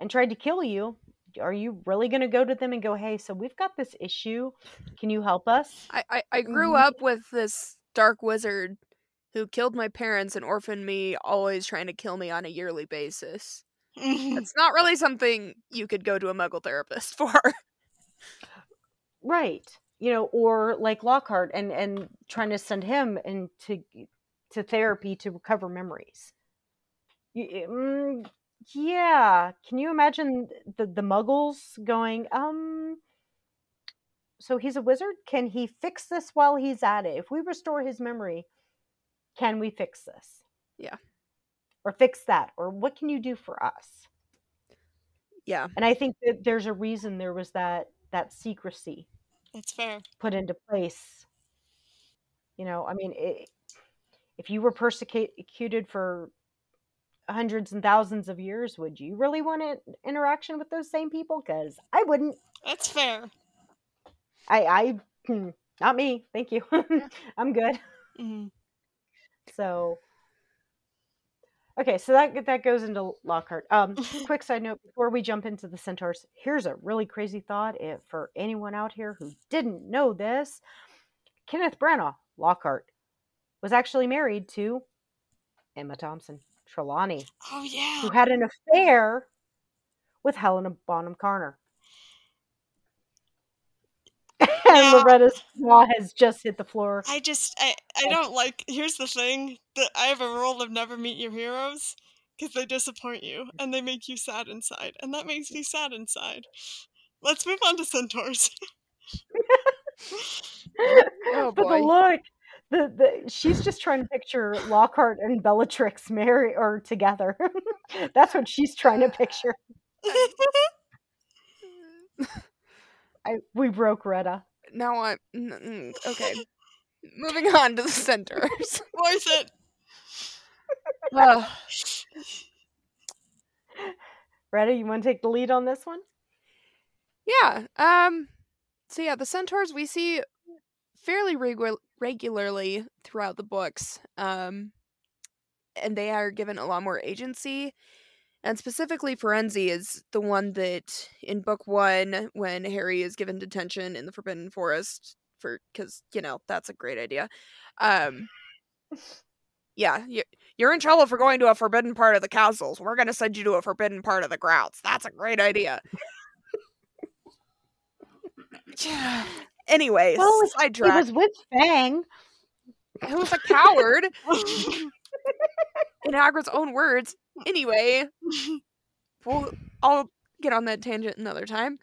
and tried to kill you. Are you really going to go to them and go, hey, so we've got this issue. Can you help us? I grew up with this dark wizard who killed my parents and orphaned me, always trying to kill me on a yearly basis. That's not really something you could go to a Muggle therapist for. Right. You know, or like Lockhart and trying to send him into to therapy to recover memories. Yeah, can you imagine the Muggles going, so he's a wizard? Can he fix this while he's at it? If we restore his memory, can we fix this? Yeah. Or fix that? Or what can you do for us? Yeah. And I think that there's a reason there was that secrecy. That's fair. Put into place. You know, I mean, if you were persecuted for hundreds and thousands of years, would you really want an interaction with those same people? Because I wouldn't. That's fair. I not me. Thank you. I'm good. Mm-hmm. So, okay. So that goes into Lockhart. Quick side note before we jump into the centaurs. Here's a really crazy thought for anyone out here who didn't know this: Kenneth Branagh Lockhart was actually married to Emma Thompson Trelawney, oh yeah, who had an affair with Helena Bonham Carter. Yeah. And Loretta's jaw has just hit the floor. I don't like. Here's the thing: that I have a rule of never meet your heroes because they disappoint you and they make you sad inside, and that makes me sad inside. Let's move on to centaurs. Oh, but boy. The look. She's just trying to picture Lockhart and Bellatrix together. That's what she's trying to picture. We broke Retta. Now I'm... Okay. Moving on to the centers. Worth it. Retta, you want to take the lead on this one? Yeah. So yeah, the centaurs we see fairly regularly throughout the books. And they are given a lot more agency. And specifically, Firenze is the one that, in book one, when Harry is given detention in the Forbidden Forest, because, you know, that's a great idea. Yeah, you're in trouble for going to a forbidden part of the castles. We're going to send you to a forbidden part of the grounds. That's a great idea. Anyways, well, sidetrack. He was with Fang. Who was a coward. In Hagrid's own words. Anyway, I'll get on that tangent another time.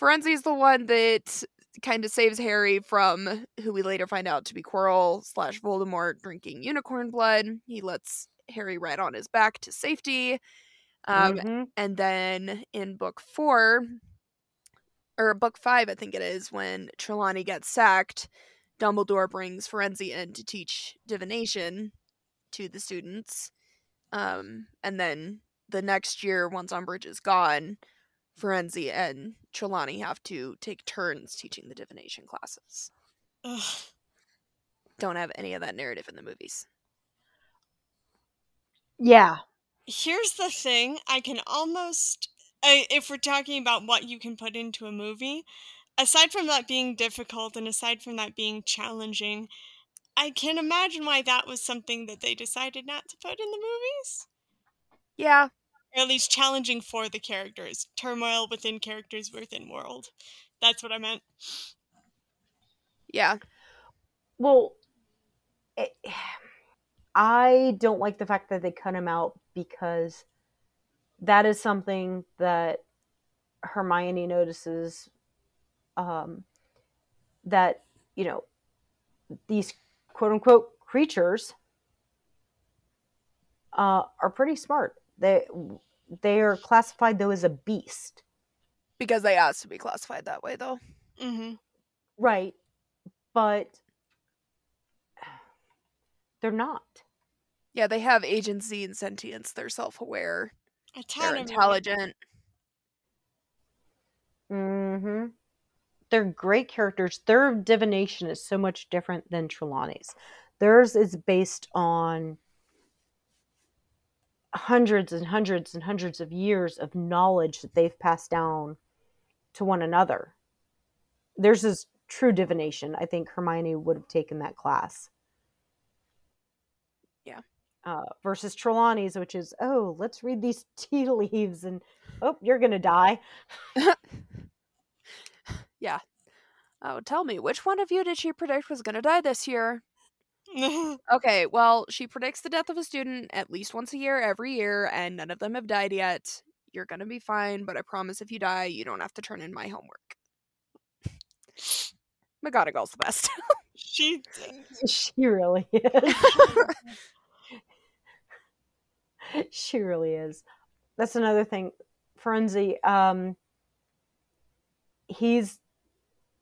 Firenze's the one that kind of saves Harry from who we later find out to be Quirrell/Voldemort drinking unicorn blood. He lets Harry ride on his back to safety. And then in book 5, I think it is, when Trelawney gets sacked, Dumbledore brings Firenze in to teach divination to the students. And then the next year, once Umbridge is gone, Firenze and Trelawney have to take turns teaching the divination classes. Ugh. Don't have any of that narrative in the movies. Yeah. Here's the thing. I can almost... if we're talking about what you can put into a movie, aside from that being difficult and aside from that being challenging... I can imagine why that was something that they decided not to put in the movies. Yeah. Or at least challenging for the characters. Turmoil within characters within world. That's what I meant. Yeah. Well, I don't like the fact that they cut him out, because that is something that Hermione notices, that, you know, these quote-unquote creatures are pretty smart. They are classified, though, as a beast. Because they asked to be classified that way, though. Mm-hmm. Right. But they're not. Yeah, they have agency and sentience. They're self-aware. They're intelligent. Mm-hmm. They're great characters. Their divination is so much different than Trelawney's. Theirs is based on hundreds and hundreds and hundreds of years of knowledge that they've passed down to one another. Theirs is true divination. I think Hermione would have taken that class. Yeah. Versus Trelawney's, which is, oh, let's read these tea leaves and, oh, you're going to die. Yeah. Oh, tell me, which one of you did she predict was going to die this year? Okay, well, she predicts the death of a student at least once a year, every year, and none of them have died yet. You're going to be fine, but I promise if you die, you don't have to turn in my homework. McGonagall's the best. She really is. She really is. That's another thing. Firenze, he's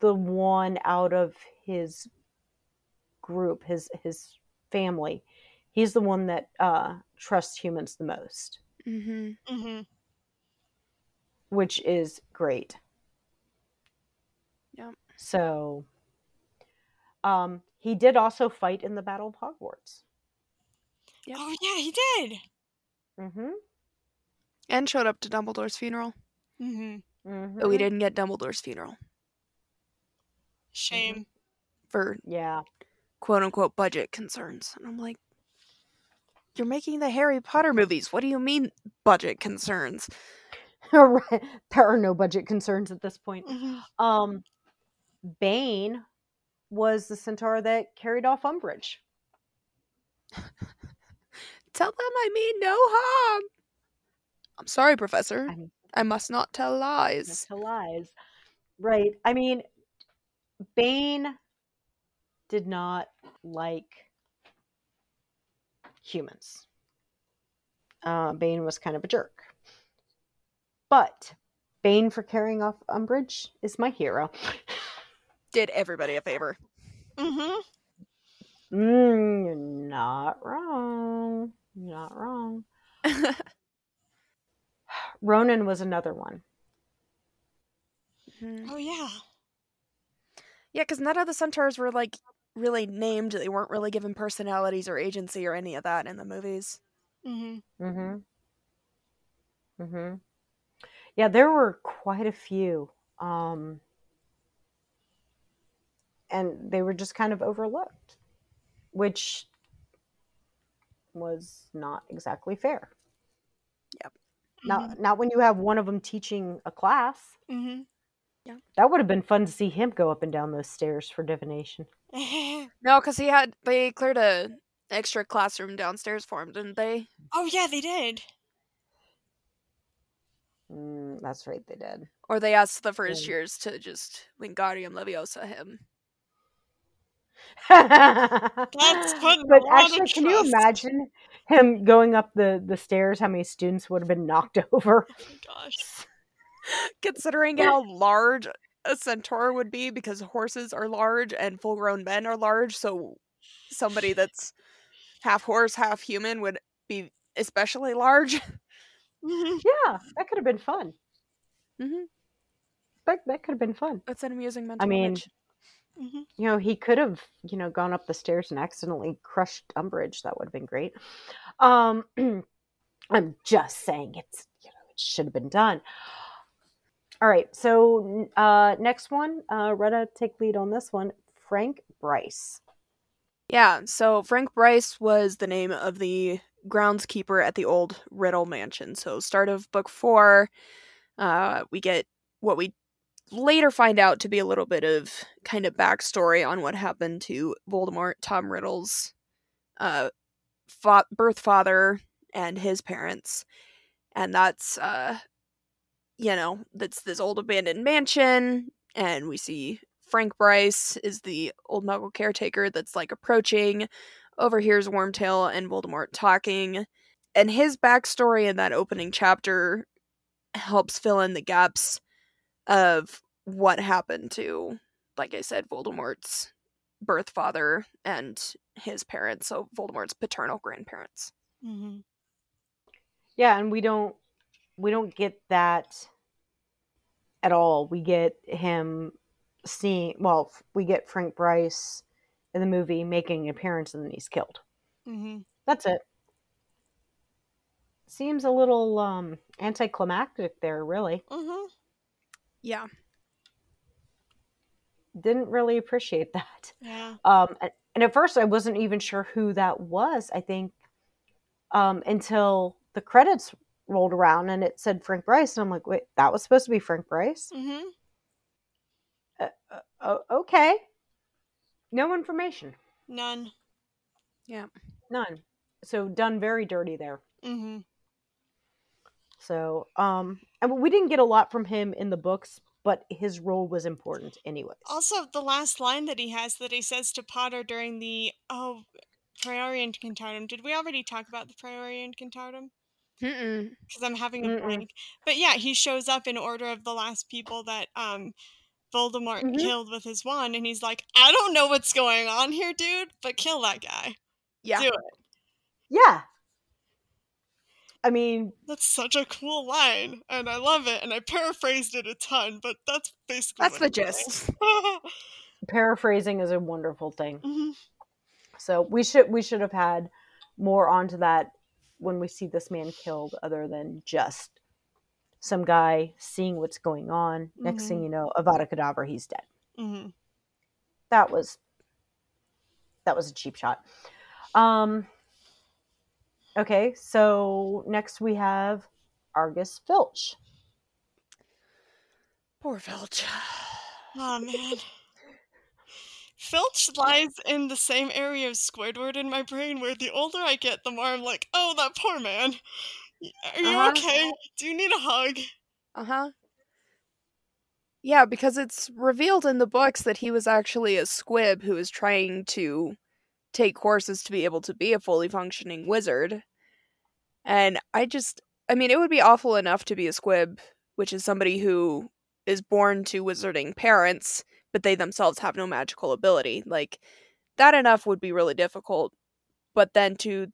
the one out of his group, his family. He's the one that trusts humans the most. Mm-hmm. Mm-hmm. Which is great. Yeah. So, he did also fight in the Battle of Hogwarts. Yep. Oh, yeah, he did. Mm-hmm. And showed up to Dumbledore's funeral. Mm-hmm. Mm-hmm. But we didn't get Dumbledore's funeral. Shame. For quote unquote budget concerns. And I'm like, you're making the Harry Potter movies. What do you mean budget concerns? There are no budget concerns at this point. Mm-hmm. Bane was the centaur that carried off Umbridge. Tell them I mean no harm. I'm sorry, Professor. I must not tell lies. Must tell lies. Right. I mean, Bane did not like humans. Bane was kind of a jerk. But Bane for carrying off Umbridge is my hero. Did everybody a favor. Mm-hmm. You're not wrong. You're not wrong. Ronan was another one. Oh, yeah. Yeah, because none of the Centaurs were, like, really named. They weren't really given personalities or agency or any of that in the movies. Mm-hmm. Mm-hmm. Mm-hmm. Yeah, there were quite a few. And they were just kind of overlooked, which was not exactly fair. Yep. Not when you have one of them teaching a class. Mm-hmm. Yeah. That would have been fun to see him go up and down those stairs for divination. No, because they cleared an extra classroom downstairs for him, didn't they? Oh, yeah, they did. That's right, they did. Or they asked the first years to just Wingardium Leviosa him. That's funny. But actually, can you imagine him going up the stairs? How many students would have been knocked over? Oh my gosh. Considering how large a centaur would be, because horses are large and full-grown men are large, so somebody that's half horse, half human would be especially large. Yeah, that could have been fun. Mm-hmm. That could have been fun. That's an amusing mental image. Mm-hmm. You know, he could have, you know, gone up the stairs and accidentally crushed Umbridge. That would have been great. I'm just saying, it's, you know, it should have been done. All right, so next one, Retta, take lead on this one. Frank Bryce. Yeah, so Frank Bryce was the name of the groundskeeper at the old Riddle Mansion. So start of book 4, we get what we later find out to be a little bit of kind of backstory on what happened to Voldemort, Tom Riddle's birth father and his parents. And that's... you know, that's this old abandoned mansion, and we see Frank Bryce is the old Muggle caretaker that's, like, approaching, overhears Wormtail and Voldemort talking, and his backstory in that opening chapter helps fill in the gaps of what happened to, like I said, Voldemort's birth father and his parents, so Voldemort's paternal grandparents. Mm-hmm. Yeah, and we don't get that at all. We get him we get Frank Bryce in the movie making an appearance and then he's killed. Mm-hmm. That's it. Seems a little anticlimactic there, really. Mm-hmm. Yeah. Didn't really appreciate that. Yeah. And at first I wasn't even sure who that was, I think, until the credits rolled around and it said Frank Bryce, and I'm like, wait, that was supposed to be Frank Bryce? Mm-hmm. Okay. No information. None. Yeah. None. So done very dirty there. Mm-hmm. So, and we didn't get a lot from him in the books, but his role was important anyways. Also, the last line that he has that he says to Potter during the, Praetorian Cantatum. Did we already talk about the Praetorian Cantatum? Because I'm having a blank. But yeah, he shows up in order of the last people that Voldemort killed with his wand, and he's like, I don't know what's going on here, dude, but kill that guy. Yeah. Do it. Yeah. I mean... That's such a cool line, and I love it, and I paraphrased it a ton, but that's basically... That's the gist. Paraphrasing is a wonderful thing. Mm-hmm. So we should have had more onto that when we see this man killed, other than just some guy seeing what's going on. Mm-hmm. Next thing you know, Avada Kedavra, he's dead. Mm-hmm. That was a cheap shot. Okay, so next we have Argus Filch. Poor Filch. Oh, man. Filch lies in the same area of Squidward in my brain, where the older I get, the more I'm like, oh, that poor man. Are you okay? Do you need a hug? Uh-huh. Yeah, because it's revealed in the books that he was actually a squib who was trying to take courses to be able to be a fully functioning wizard. And I mean, it would be awful enough to be a squib which is somebody who is born to wizarding parents, but they themselves have no magical ability. Like, that enough would be really difficult. But then to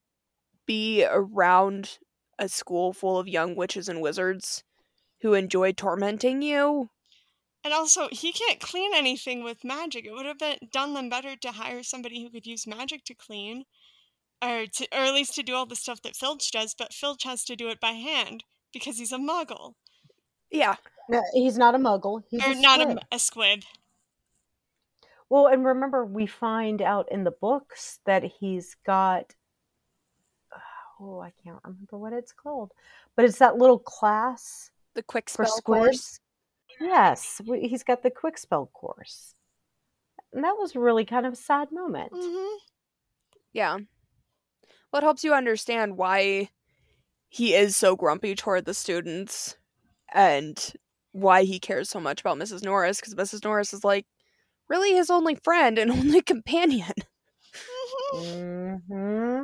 be around a school full of young witches and wizards who enjoy tormenting you. And also, he can't clean anything with magic. It would have done them better to hire somebody who could use magic to clean, or at least to do all the stuff that Filch does, but Filch has to do it by hand because he's a muggle. Yeah. No, he's not a muggle. He's or a not squib. A squib. Well, and remember, we find out in the books that he's got... Oh, I can't remember what it's called. But it's that little class. The quick spell course. Yes, he's got the quick spell course. And that was really kind of a sad moment. Mm-hmm. Yeah. Well, it helps you understand why he is so grumpy toward the students and why he cares so much about Mrs. Norris, because Mrs. Norris is like really his only friend and only companion. Mm-hmm.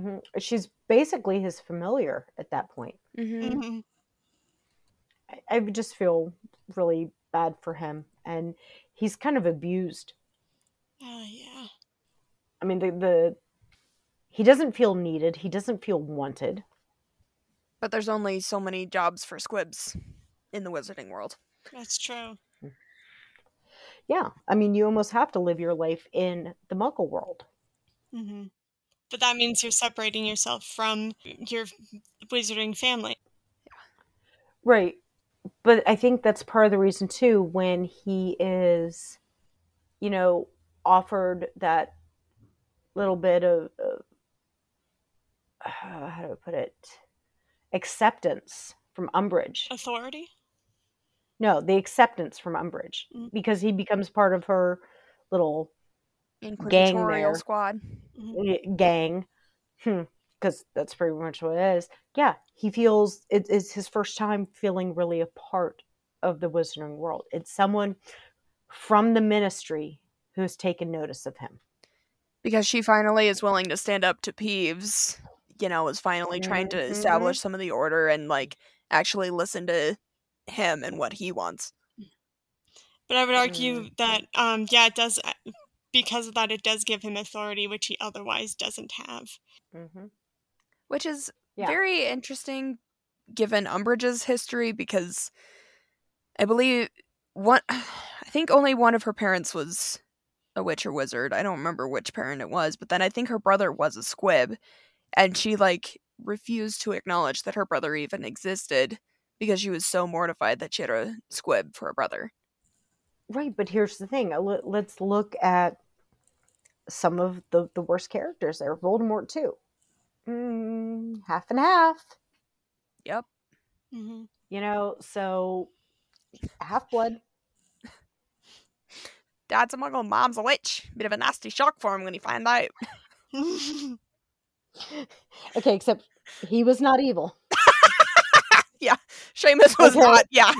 Mm-hmm. She's basically his familiar at that point. Mm-hmm. Mm-hmm. I just feel really bad for him, and he's kind of abused. Oh, yeah. I mean, he doesn't feel needed. He doesn't feel wanted. But there's only so many jobs for squibs in the wizarding world. That's true. Yeah. I mean, you almost have to live your life in the muggle world. Mm-hmm. But that means you're separating yourself from your wizarding family. Right. But I think that's part of the reason, too, when he is, you know, offered that little bit of, how do I put it, acceptance from Umbridge. Authority? No, the acceptance from Umbridge. Mm-hmm. Because he becomes part of her little gang there. Squad. Mm-hmm. Gang. Because that's pretty much what it is. Yeah, he feels it's his first time feeling really a part of the wizarding world. It's someone from the ministry who has taken notice of him. Because she finally is willing to stand up to Peeves, you know, is finally trying to establish some of the order and, like, actually listen to him and what he wants. But I would argue that, it does, because of that, it does give him authority, which he otherwise doesn't have. Mm-hmm. Which is very interesting, given Umbridge's history, because I believe only one of her parents was a witch or wizard. I don't remember which parent it was, but then I think her brother was a squib, and she like refused to acknowledge that her brother even existed because she was so mortified that she had a squib for a brother. Right, but here's the thing. Let's look at some of the worst characters there. Voldemort too. Half and half. Yep. Mm-hmm. You know, so half-blood. Dad's a muggle, mom's a witch. Bit of a nasty shock for him when he find out. Okay, except he was not evil. Yeah, Seamus was not, yeah.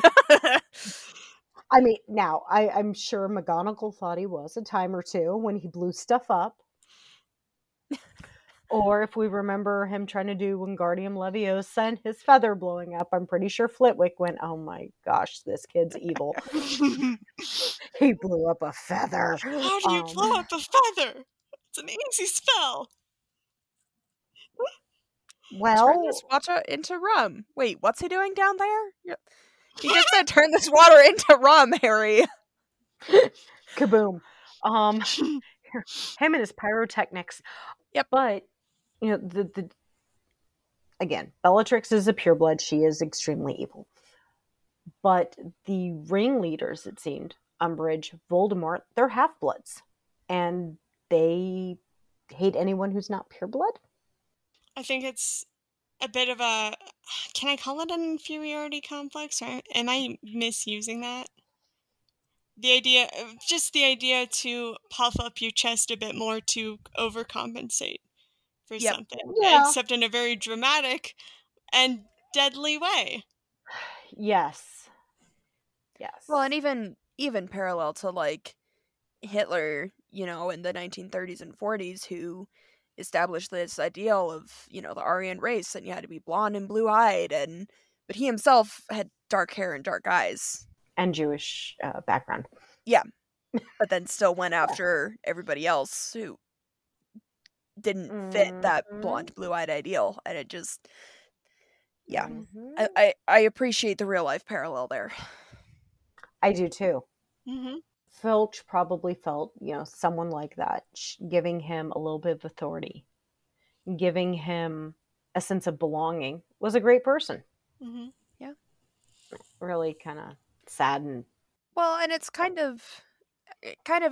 I mean, now, I'm sure McGonagall thought he was a time or two when he blew stuff up. Or if we remember him trying to do Wingardium Leviosa and his feather blowing up, I'm pretty sure Flitwick went, oh my gosh, this kid's evil. He blew up a feather. How do you blow up a feather? It's an easy spell. Well. Turn this water into rum. Wait, what's he doing down there? Yep. He just said, turn this water into rum, Harry. Kaboom. Him and his pyrotechnics. Yep. But, you know, again, Bellatrix is a pureblood. She is extremely evil. But the ringleaders, it seemed, Umbridge, Voldemort, they're half-bloods. And they hate anyone who's not pureblood? I think it's a bit of a... Can I call it an inferiority complex? Or am I misusing that? The idea to puff up your chest a bit more to overcompensate for something, except in a very dramatic and deadly way. Yes. Yes. Well, and even parallel to like Hitler, you know, in the 1930s and 40s, who established this ideal of, you know, the Aryan race, and you had to be blonde and blue-eyed and but he himself had dark hair and dark eyes. And Jewish background. Yeah. But then still went after everybody else who didn't fit that blonde, blue-eyed ideal. And it just... Yeah. Mm-hmm. I appreciate the real-life parallel there. I do, too. Mm-hmm. Filch probably felt, you know, someone like that, giving him a little bit of authority, giving him a sense of belonging, was a great person. Mm-hmm. Yeah. Really kind of saddened. Well, and it's kind of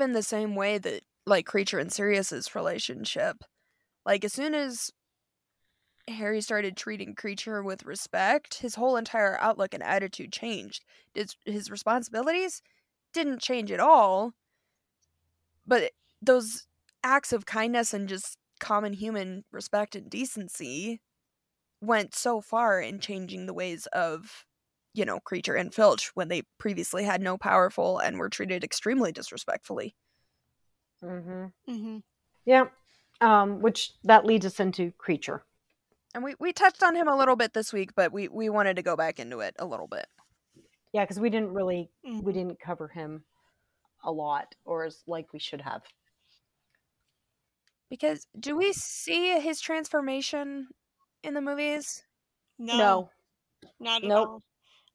in the same way that, like, Kreacher and Sirius's relationship. Like, as soon as Harry started treating Kreacher with respect, his whole entire outlook and attitude changed. His responsibilities didn't change at all, but those acts of kindness and just common human respect and decency went so far in changing the ways of, you know, Kreacher and Filch when they previously had no powerful and were treated extremely disrespectfully. Mm-hmm. Mm-hmm. Yeah. Which that leads us into Kreacher. And we touched on him a little bit this week, but we wanted to go back into it a little bit. Yeah, because we didn't cover him a lot, or as like we should have. Because do we see his transformation in the movies? No. Not at all.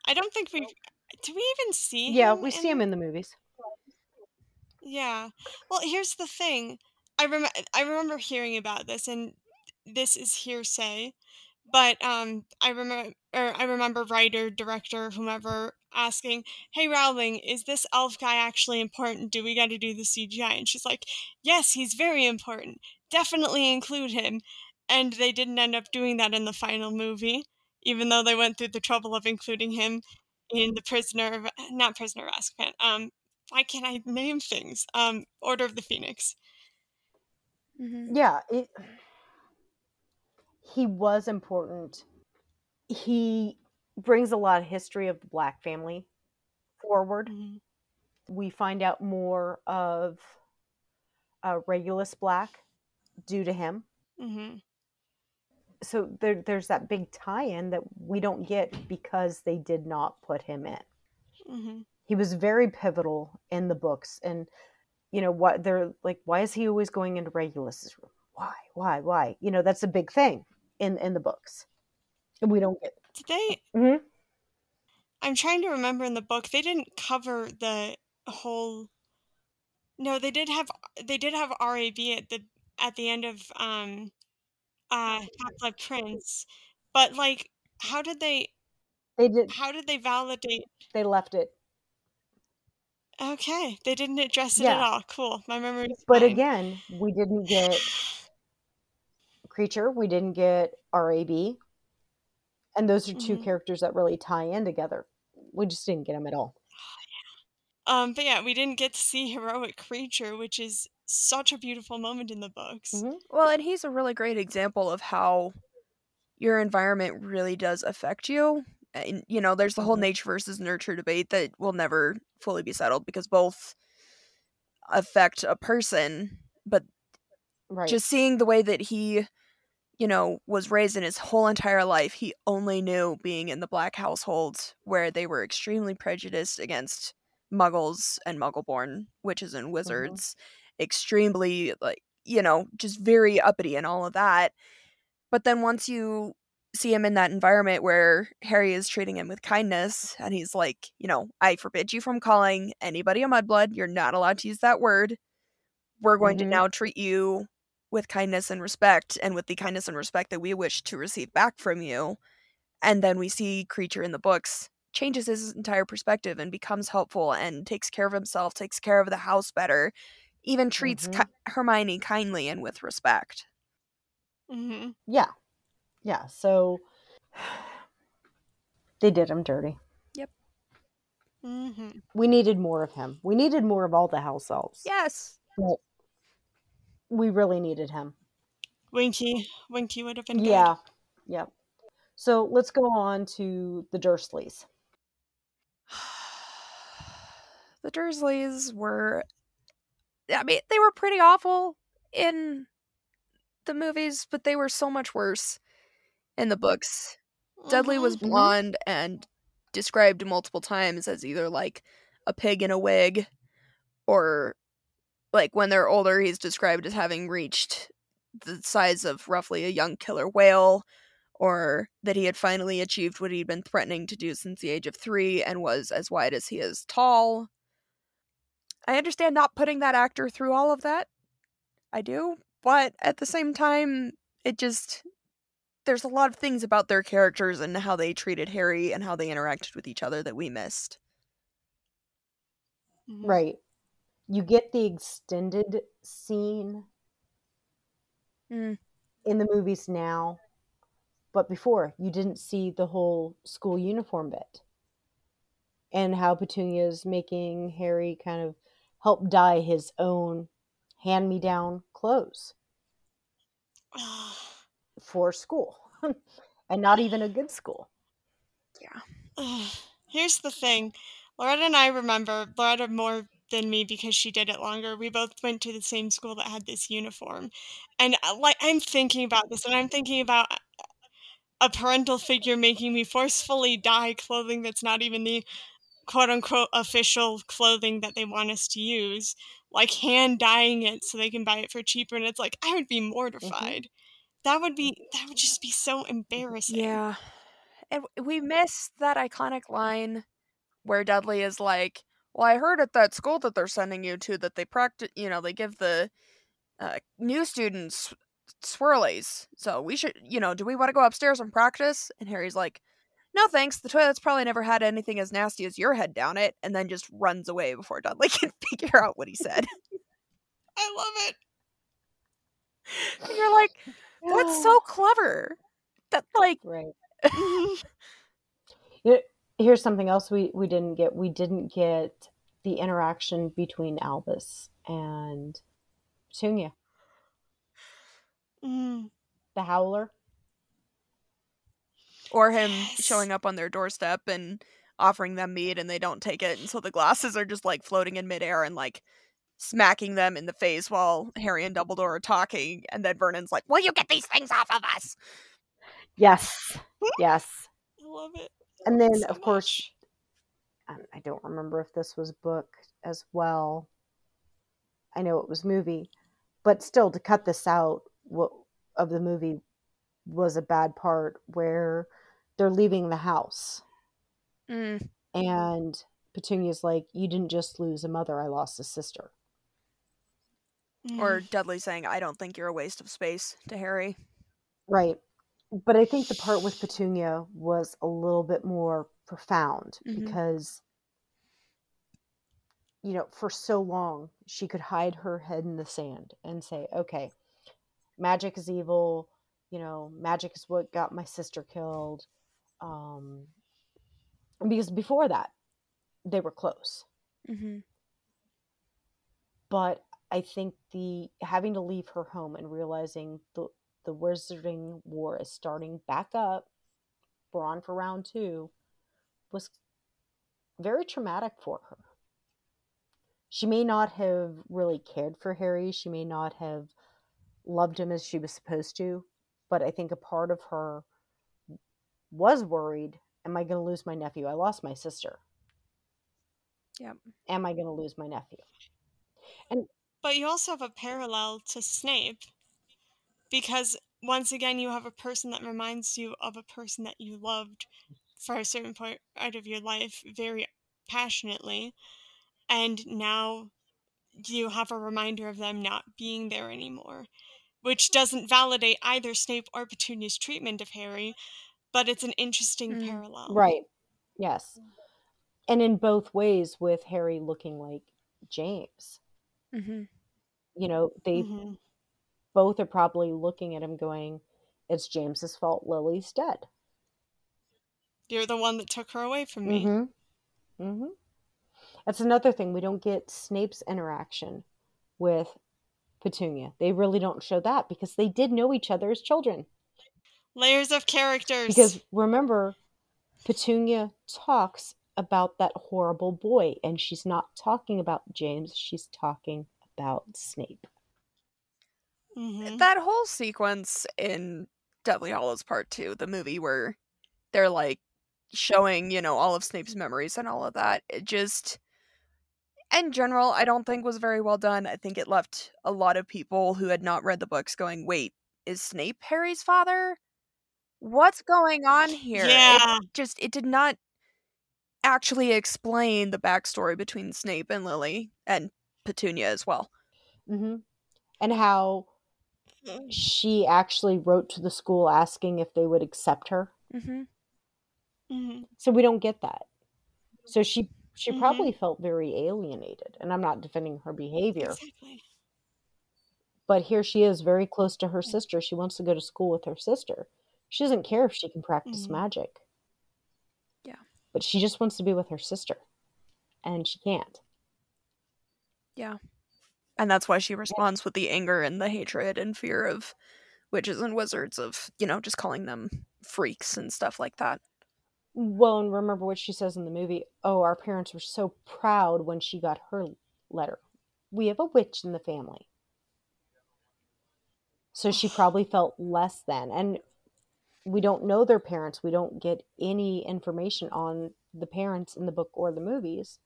I don't think we... Do we even see him? Yeah, we see him in the movies. Yeah. Well, here's the thing. I remember hearing about this, and this is hearsay, but I remember writer, director, whomever asking, "Hey Rowling, is this elf guy actually important? Do we got to do the CGI?" And she's like, "Yes, he's very important. Definitely include him." And they didn't end up doing that in the final movie, even though they went through the trouble of including him in the not Prisoner of Azkaban. Why can't I name things? Order of the Phoenix. Mm-hmm. Yeah. He was important. He brings a lot of history of the Black family forward. Mm-hmm. We find out more of Regulus Black due to him. Mm-hmm. So there's that big tie-in that we don't get because they did not put him in. Mm-hmm. He was very pivotal in the books. And, you know, what they're like, why is he always going into Regulus's room? Why? You know, that's a big thing in the books. We don't get it. Did they... Mm-hmm. I'm trying to remember in the book, they didn't cover the whole... No, they did have RAB at the end of Half Blood Prince, but like, how did they? How did they validate? They left it. Okay, they didn't address it at all. Cool, my memory is fine. But again, we didn't get Kreacher. We didn't get RAB, and those are two characters that really tie in together. We just didn't get them at all. Oh, yeah. But yeah, we didn't get to see heroic Kreacher, which is such a beautiful moment in the books. Mm-hmm. Well, and he's a really great example of how your environment really does affect you. And, you know, there's the whole nature versus nurture debate that will never fully be settled because both affect a person, but just seeing the way that he, you know, was raised in his whole entire life, he only knew being in the Black household where they were extremely prejudiced against Muggles and Muggleborn witches and wizards. Mm-hmm. Extremely, like, you know, just very uppity and all of that. But then once you see him in that environment where Harry is treating him with kindness and he's like, you know, I forbid you from calling anybody a mudblood. You're not allowed to use that word. We're going to now treat you with kindness and respect, and with the kindness and respect that we wish to receive back from you. And then we see Kreacher in the books changes his entire perspective and becomes helpful and takes care of himself, takes care of the house better, even treats Hermione kindly and with respect. Mm-hmm. Yeah. Yeah, so they did him dirty. Yep. Mm-hmm. We needed more of him. We needed more of all the house elves. Yes. But we really needed him. Winky would have been good. Yeah. Yep. So let's go on to the Dursleys. The Dursleys were... I mean, they were pretty awful in the movies, but they were so much worse in the books. Dudley was blonde and described multiple times as either, like, a pig in a wig, or, like, when they're older, he's described as having reached the size of roughly a young killer whale, or that he had finally achieved what he'd been threatening to do since the age of 3 and was as wide as he is tall. I understand not putting that actor through all of that. I do. But at the same time, it just... there's a lot of things about their characters and how they treated Harry and how they interacted with each other that we missed. Right. You get the extended scene in the movies now, but before, you didn't see the whole school uniform bit. And how Petunia's making Harry kind of help dye his own hand-me-down clothes for school. And not even a good school. Yeah. Here's the thing. Loretta and I remember, Loretta more than me because she did it longer. We both went to the same school that had this uniform. And like, I'm thinking about this, and I'm thinking about a parental figure making me forcefully dye clothing that's not even the quote-unquote official clothing that they want us to use, like hand dyeing it so they can buy it for cheaper. And it's like, I would be mortified. That would just be so embarrassing. Yeah. And we missed that iconic line where Dudley is like, well, I heard at that school that they're sending you to that they practice, you know, they give the new students swirlies. So we should, you know, do we want to go upstairs and practice? And Harry's like, no thanks, the toilet's probably never had anything as nasty as your head down it, and then just runs away before Dudley can figure out what he said. I love it. And you're like, that's so clever. That, like... Right. Here's something else we didn't get. We didn't get the interaction between Albus and Petunia. The Howler. Or him showing up on their doorstep and offering them meat and they don't take it. And so the glasses are just like floating in midair and like smacking them in the face while Harry and Dumbledore are talking. And then Vernon's like, will you get these things off of us? Yes. Yes. I love it. And then, of course, I don't remember if this was book as well. I know it was movie. But still, to cut this out of the movie was a bad part where they're leaving the house and Petunia's like, you didn't just lose a mother, I lost a sister. Or Dudley saying, I don't think you're a waste of space to Harry. Right. But I think the part with Petunia was a little bit more profound because, you know, for so long she could hide her head in the sand and say, okay, magic is evil. You know, magic is what got my sister killed. Because before that, they were close. But I think the having to leave her home and realizing the Wizarding War is starting back up, we're on for round 2, was very traumatic for her. She may not have really cared for Harry. She may not have loved him as she was supposed to. But I think a part of her was worried, am I going to lose my nephew? I lost my sister. Yep. Am I going to lose my nephew? But you also have a parallel to Snape, because once again, you have a person that reminds you of a person that you loved for a certain part of your life very passionately. And now you have a reminder of them not being there anymore, which doesn't validate either Snape or Petunia's treatment of Harry, but it's an interesting parallel. Right, yes. And in both ways with Harry looking like James. You know, they both are probably looking at him going, it's James's fault Lily's dead. You're the one that took her away from me. That's another thing. We don't get Snape's interaction with Petunia. They really don't show that because they did know each other as children. Layers of characters. Because remember, Petunia talks about that horrible boy, and she's not talking about James, she's talking about Snape. That whole sequence in Dudley Hallows Part 2, the movie where they're like showing, you know, all of Snape's memories and all of that. It just, in general, I don't think was very well done. I think it left a lot of people who had not read the books going, wait, is Snape Harry's father? What's going on here? Yeah. It did not actually explain the backstory between Snape and Lily and Petunia as well. Mm-hmm. And how she actually wrote to the school asking if they would accept her. Mm-hmm. Mm-hmm. So we don't get that. So she mm-hmm. probably felt very alienated. And I'm not defending her behavior. Exactly. But here she is, very close to her sister. She wants to go to school with her sister. She doesn't care if she can practice mm-hmm. magic. Yeah. But she just wants to be with her sister. And she can't. Yeah. And that's why she responds with the anger and the hatred and fear of witches and wizards, of, you know, just calling them freaks and stuff like that. Well, and remember what she says in the movie. Oh, our parents were so proud when she got her letter. We have a witch in the family. So she probably felt less than. And we don't know their parents. We don't get any information on the parents in the book or the movies.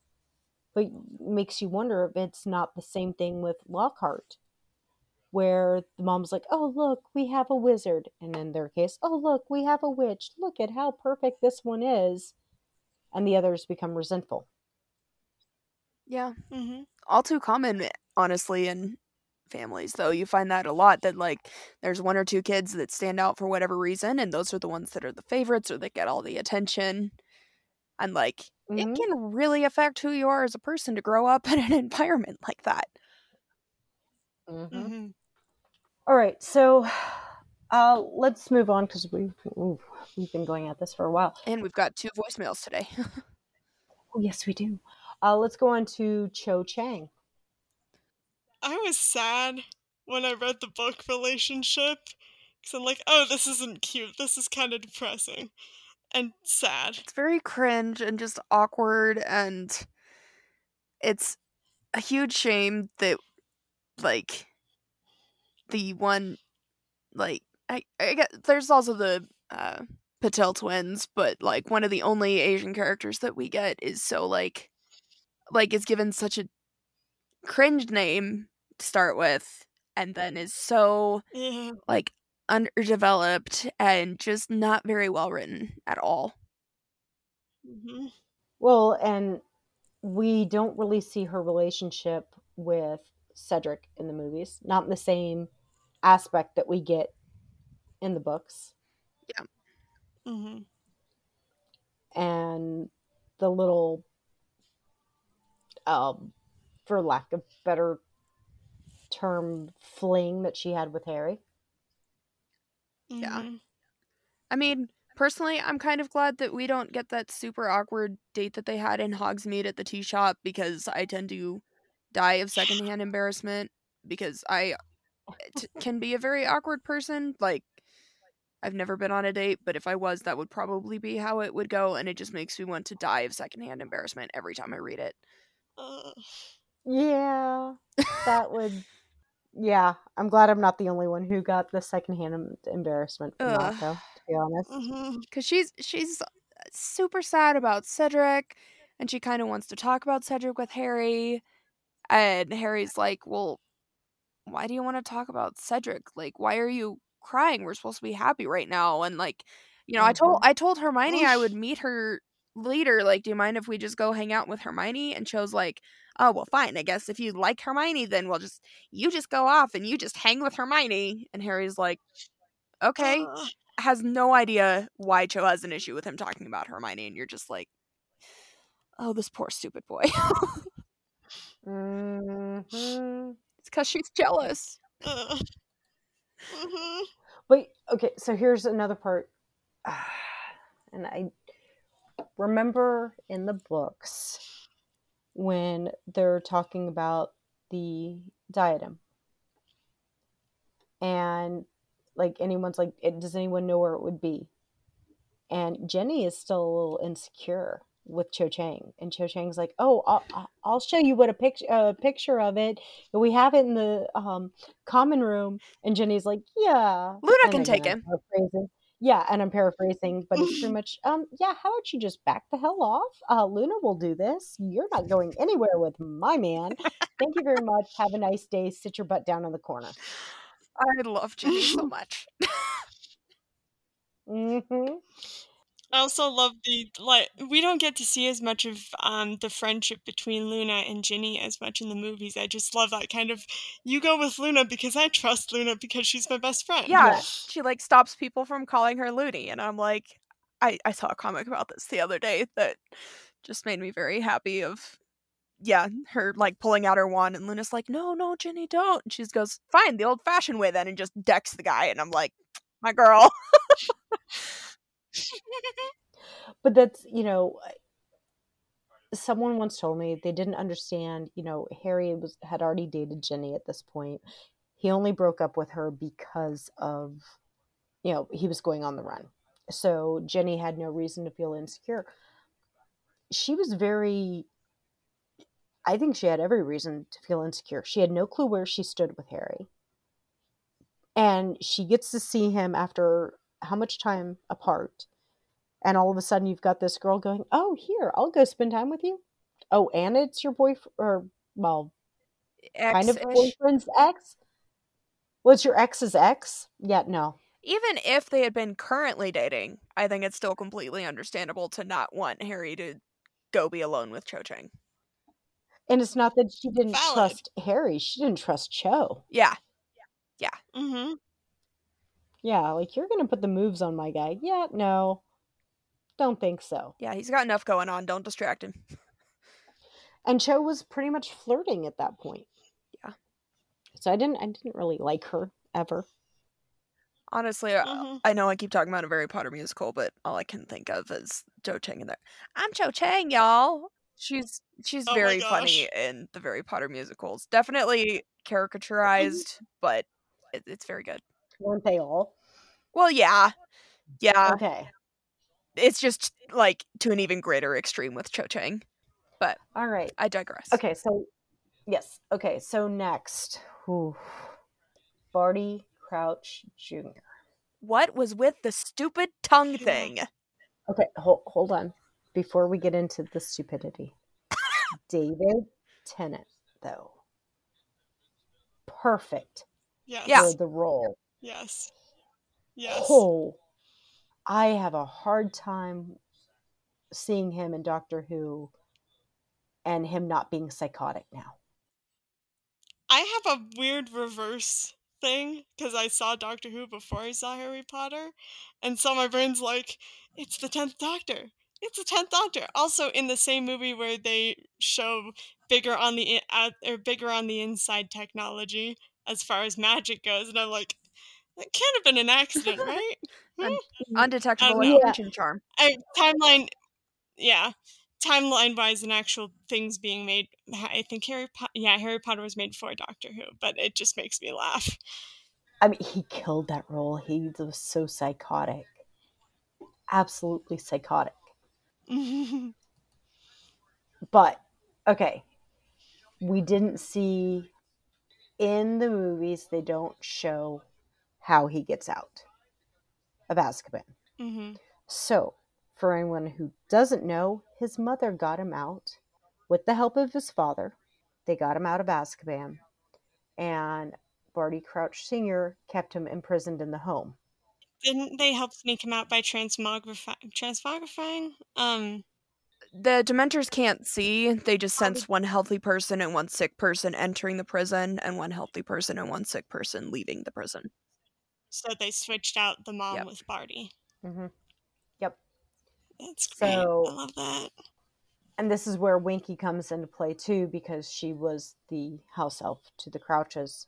But it makes you wonder if it's not the same thing with Lockhart, where the mom's like, oh, look, we have a wizard. And in their case, oh, look, we have a witch. Look at how perfect this one is. And the others become resentful. Yeah. Mm-hmm. All too common, honestly, in families, though. You find that a lot, that, like, there's one or two kids that stand out for whatever reason, and those are the ones that are the favorites or that get all the attention. And, like, mm-hmm. it can really affect who you are as a person to grow up in an environment like that. Mm-hmm. Mm-hmm. All right, so let's move on, because we've been going at this for a while. And we've got 2 voicemails today. Oh, yes, we do. Let's go on to Cho Chang. I was sad when I read the book Relationship, because I'm like, oh, this isn't cute. This is kind of depressing. And sad. It's very cringe and just awkward, and it's a huge shame that, like, the one, like, I guess there's also the Patel twins, but, like, one of the only Asian characters that we get is so, like is given such a cringe name to start with, and then is so, yeah. like, underdeveloped and just not very well written at all. Mm-hmm. Well, and we don't really see her relationship with Cedric in the movies, not in the same aspect that we get in the books. Yeah. Mm-hmm. And the little, for lack of better term, fling that she had with Harry. Yeah. Mm-hmm. I mean, personally, I'm kind of glad that we don't get that super awkward date that they had in Hogsmeade at the tea shop, because I tend to die of secondhand embarrassment, because I can be a very awkward person. Like, I've never been on a date, but if I was, that would probably be how it would go, and it just makes me want to die of secondhand embarrassment every time I read it. Yeah, that would... Yeah, I'm glad I'm not the only one who got the secondhand embarrassment from Marco, to be honest. Mm-hmm. Because she's super sad about Cedric, and she kind of wants to talk about Cedric with Harry, and Harry's like, well, why do you want to talk about Cedric? Like, why are you crying? We're supposed to be happy right now. And, like, you know, mm-hmm. I told Hermione I would meet her later. Like, do you mind if we just go hang out with Hermione? And Cho's like, oh, well, fine, I guess if you like Hermione, then we'll just, you just go off and you just hang with Hermione. And Harry's like, okay. Has no idea why Cho has an issue with him talking about Hermione. And you're just like, oh, this poor stupid boy. Mm-hmm. It's because she's jealous. Mm-hmm. But, okay, so here's another part. And I remember in the books... when they're talking about the diadem, and, like, anyone's like, does anyone know where it would be? And Jenny is still a little insecure with Cho Chang, and Cho Chang's like, oh, I'll show you what a picture of it. We have it in the common room. And Jenny's like, yeah, Luna can take him. Yeah, and I'm paraphrasing, but it's pretty much, yeah, how about you just back the hell off? Luna will do this. You're not going anywhere with my man. Thank you very much. Have a nice day. Sit your butt down in the corner. I love Ginny so much. Mm-hmm. I also love the, like, we don't get to see as much of the friendship between Luna and Ginny as much in the movies. I just love that kind of, you go with Luna because I trust Luna because she's my best friend. Yeah, she, like, stops people from calling her Looney, and I'm like, I saw a comic about this the other day that just made me very happy of, yeah, her, like, pulling out her wand, and Luna's like, no, Ginny, don't. And she goes, fine, the old-fashioned way then, and just decks the guy, and I'm like, my girl. But that's, you know, someone once told me they didn't understand, you know, Harry had already dated Ginny at this point. He only broke up with her because of, you know, he was going on the run. So Ginny had no reason to feel insecure. She was very, I think she had every reason to feel insecure. She had no clue where she stood with Harry. And she gets to see him after how much time apart, and all of a sudden you've got this girl going, oh, here, I'll go spend time with you. Oh, and it's your boyfriend, or, well, ex-ish. Kind of boyfriend's ex. Well, it's your ex's ex. Yeah, no. Even if they had been currently dating, I think it's still completely understandable to not want Harry to go be alone with Cho Chang. And it's not that she didn't trust Harry, she didn't trust Cho. Yeah. Mm-hmm. Yeah, like, you're going to put the moves on my guy. Yeah, no. Don't think so. Yeah, he's got enough going on. Don't distract him. And Cho was pretty much flirting at that point. Yeah. So I didn't really like her, ever. Honestly, mm-hmm. I know I keep talking about a Harry Potter musical, but all I can think of is Cho Chang in there. I'm Cho Chang, y'all! She's very funny in the Harry Potter musicals. Definitely caricaturized, but it's very good. Weren't they all? Well, yeah. Okay. It's just, like, to an even greater extreme with Cho Chang. But all right, I digress. Okay, so yes. Okay, so next, ooh, Barty Crouch Jr. What was with the stupid tongue thing? Okay, hold on. Before we get into the stupidity, David Tennant, though, perfect. Yes. For the role. Yes. Oh, I have a hard time seeing him in Doctor Who and him not being psychotic now. I have a weird reverse thing because I saw Doctor Who before I saw Harry Potter, and so my brain's like, it's the 10th Doctor. It's the 10th Doctor. Also, in the same movie where they show bigger on the inside technology as far as magic goes, and I'm like, it can't have been an accident, right? Undetectable illusion charm. Timeline, yeah. Timeline-wise and actual things being made, I think Harry Potter was made for Doctor Who, but it just makes me laugh. I mean, he killed that role. He was so psychotic. Absolutely psychotic. But, okay, we didn't see, in the movies, they don't show how he gets out of Azkaban. Mm-hmm. So, for anyone who doesn't know, his mother got him out with the help of his father. They got him out of Azkaban, and Barty Crouch Sr. kept him imprisoned in the home. Didn't they help sneak him out by transmogrifying? The Dementors can't see. They just sense one healthy person and one sick person entering the prison, and one healthy person and one sick person leaving the prison. So they switched out the mom with Barty. Mm-hmm. Yep. That's great. So, I love that. And this is where Winky comes into play too, because she was the house elf to the Crouches.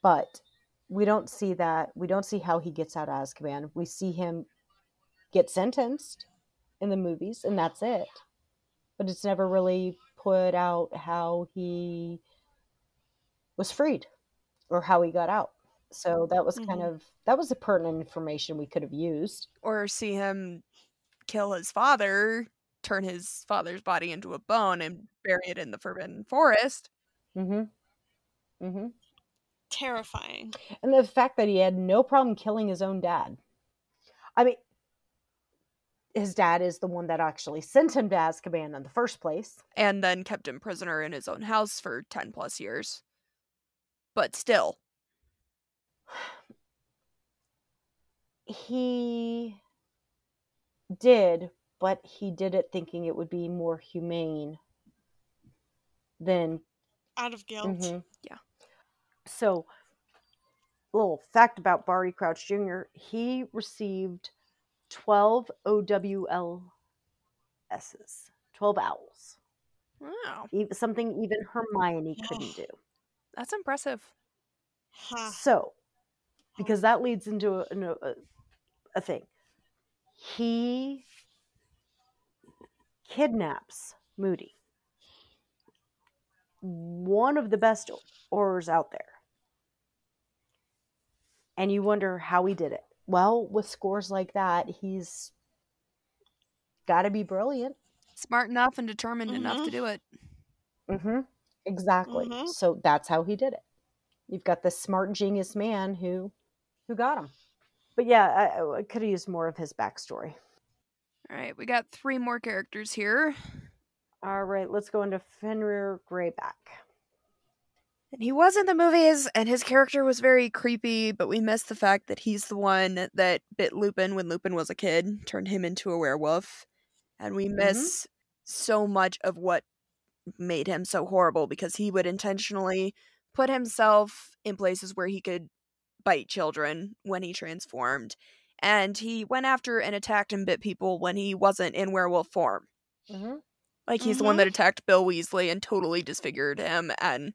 But we don't see that. We don't see how he gets out of Azkaban. We see him get sentenced in the movies, and that's it. But it's never really put out how he was freed or how he got out. So that was kind of the pertinent information we could have used. Or see him kill his father, turn his father's body into a bone, and bury it in the Forbidden Forest. Mm-hmm. Mm-hmm. Terrifying. And the fact that he had no problem killing his own dad. I mean, his dad is the one that actually sent him to Azkaban in the first place. And then kept him prisoner in his own house for 10 plus years. But still. He did, but he did it thinking it would be more humane than... Out of guilt. Mm-hmm. Yeah. So, little fact about Barty Crouch Jr., he received 12 OWLSs. 12 owls. Wow. Something even Hermione couldn't do. That's impressive. Huh. So, because that leads into a thing. He kidnaps Moody. One of the best orers out there. And you wonder how he did it. Well, with scores like that, he's got to be brilliant. Smart enough and determined enough to do it. Mm-hmm. Exactly. Mm-hmm. So that's how he did it. You've got this smart genius man who got him. But yeah, I could have used more of his backstory. All right, we got three more characters here. All right, let's go into Fenrir Greyback. And he was in the movies, and his character was very creepy, but we missed the fact that he's the one that bit Lupin when Lupin was a kid, turned him into a werewolf. And we miss so much of what made him so horrible, because he would intentionally put himself in places where he could bite children when he transformed. And he went after and attacked and bit people when he wasn't in werewolf form. Mm-hmm. Like, he's the one that attacked Bill Weasley and totally disfigured him and...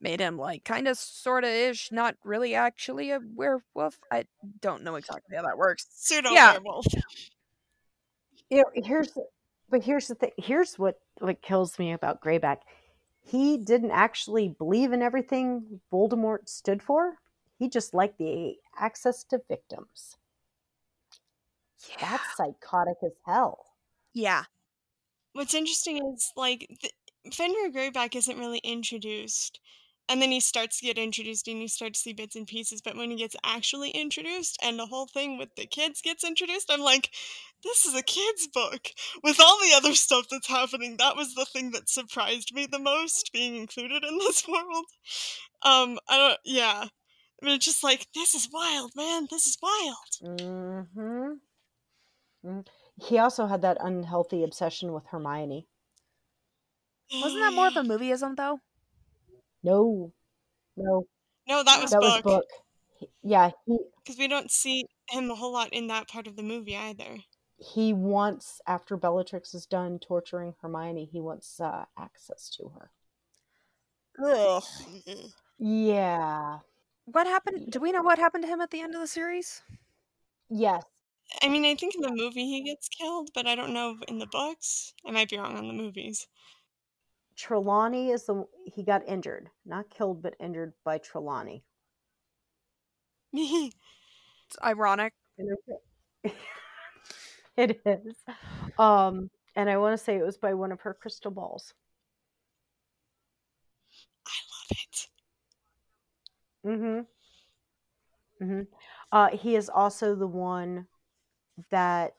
made him, like, kind of, sort of-ish, not really actually a werewolf. I don't know exactly how that works. Pseudo-werewolf. Yeah. You know, here's the thing. Here's what kills me about Greyback. He didn't actually believe in everything Voldemort stood for. He just liked the access to victims. Yeah. That's psychotic as hell. Yeah. What's interesting is, like, Fenrir Greyback isn't really introduced. And then he starts to get introduced and you start to see bits and pieces. But when he gets actually introduced and the whole thing with the kids gets introduced, I'm like, this is a kid's book. With all the other stuff that's happening, that was the thing that surprised me the most, being included in this world. I mean, it's just like, this is wild, man. This is wild. He also had that unhealthy obsession with Hermione. Wasn't that more of a movieism, though? No, that was book. Yeah. Because we don't see him a whole lot in that part of the movie either. He wants, after Bellatrix is done torturing Hermione, he wants access to her. Ugh. Yeah. What happened? Do we know what happened to him at the end of the series? Yes. I mean, I think in the movie he gets killed, but I don't know in the books. I might be wrong on the movies. Trelawney he got injured. Not killed, but injured by Trelawney. It's ironic. It is. And I want to say it was by one of her crystal balls. I love it. He is also the one that...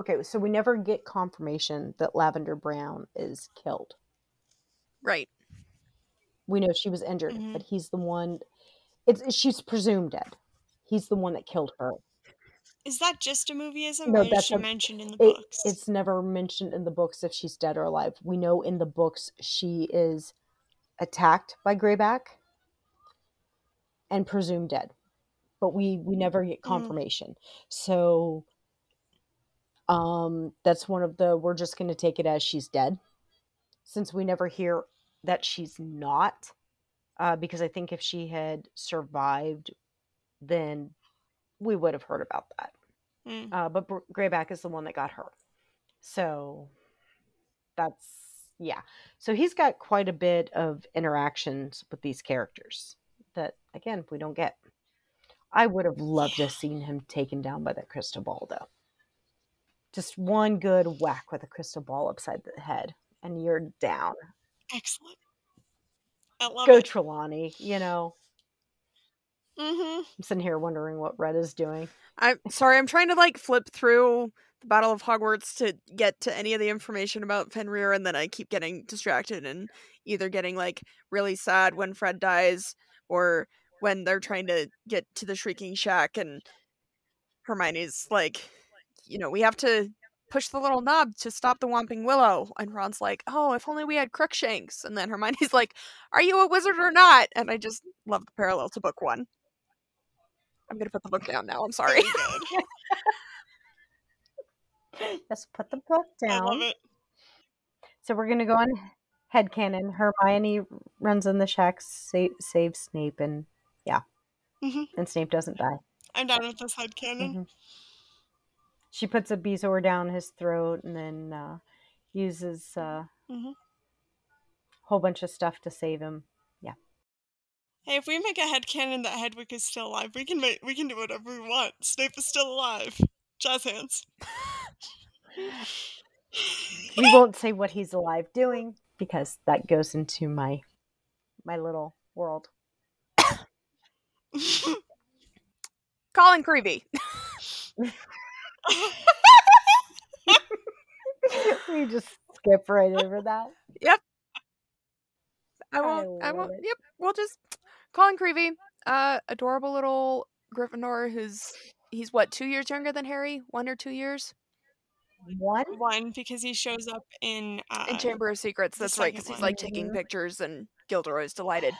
Okay, so we never get confirmation that Lavender Brown is killed. Right. We know she was injured, but he's the one... she's presumed dead. He's the one that killed her. Is that just a movieism, or is she mentioned in the books? It's never mentioned in the books if she's dead or alive. We know in the books she is attacked by Greyback and presumed dead. But we never get confirmation. So... that's one of the, we're just going to take it as she's dead, since we never hear that she's not, because I think if she had survived, then we would have heard about that. But Greyback is the one that got her. So that's, yeah. So he's got quite a bit of interactions with these characters that, again, we don't get. I would have loved to have seen him taken down by that crystal ball, though. Just one good whack with a crystal ball upside the head, and you're down. Excellent. I love it. Go Trelawney, you know. Mm-hmm. I'm sitting here wondering what Red is doing. I'm sorry, I'm trying to like flip through the Battle of Hogwarts to get to any of the information about Fenrir, and then I keep getting distracted and either getting like really sad when Fred dies, or when they're trying to get to the Shrieking Shack and Hermione's like, you know, we have to push the little knob to stop the Whomping Willow, and Ron's like, oh, if only we had Crookshanks, and then Hermione's like, are you a wizard or not? And I just love the parallel to book one. I'm gonna put the book down now, I'm sorry. Just put the book down. I love it. So we're gonna go on headcanon. Hermione runs in the shack, saves Snape, and yeah. Mm-hmm. And Snape doesn't die. I'm done with this headcanon. Mm-hmm. She puts a bezoar down his throat and then uses a whole bunch of stuff to save him. Yeah. Hey, if we make a headcanon that Hedwig is still alive, we can do whatever we want. Snape is still alive. Jazz hands. We won't say what he's alive doing because that goes into my little world. Colin Creevey. We just skip right over that. Yep. I won't. Yep. We'll just Colin Creevey, adorable little Gryffindor who's what, 2 years younger than Harry? 1 or 2 years? One, because he shows up in Chamber of Secrets. That's right, because he's like taking pictures, and Gilderoy's delighted.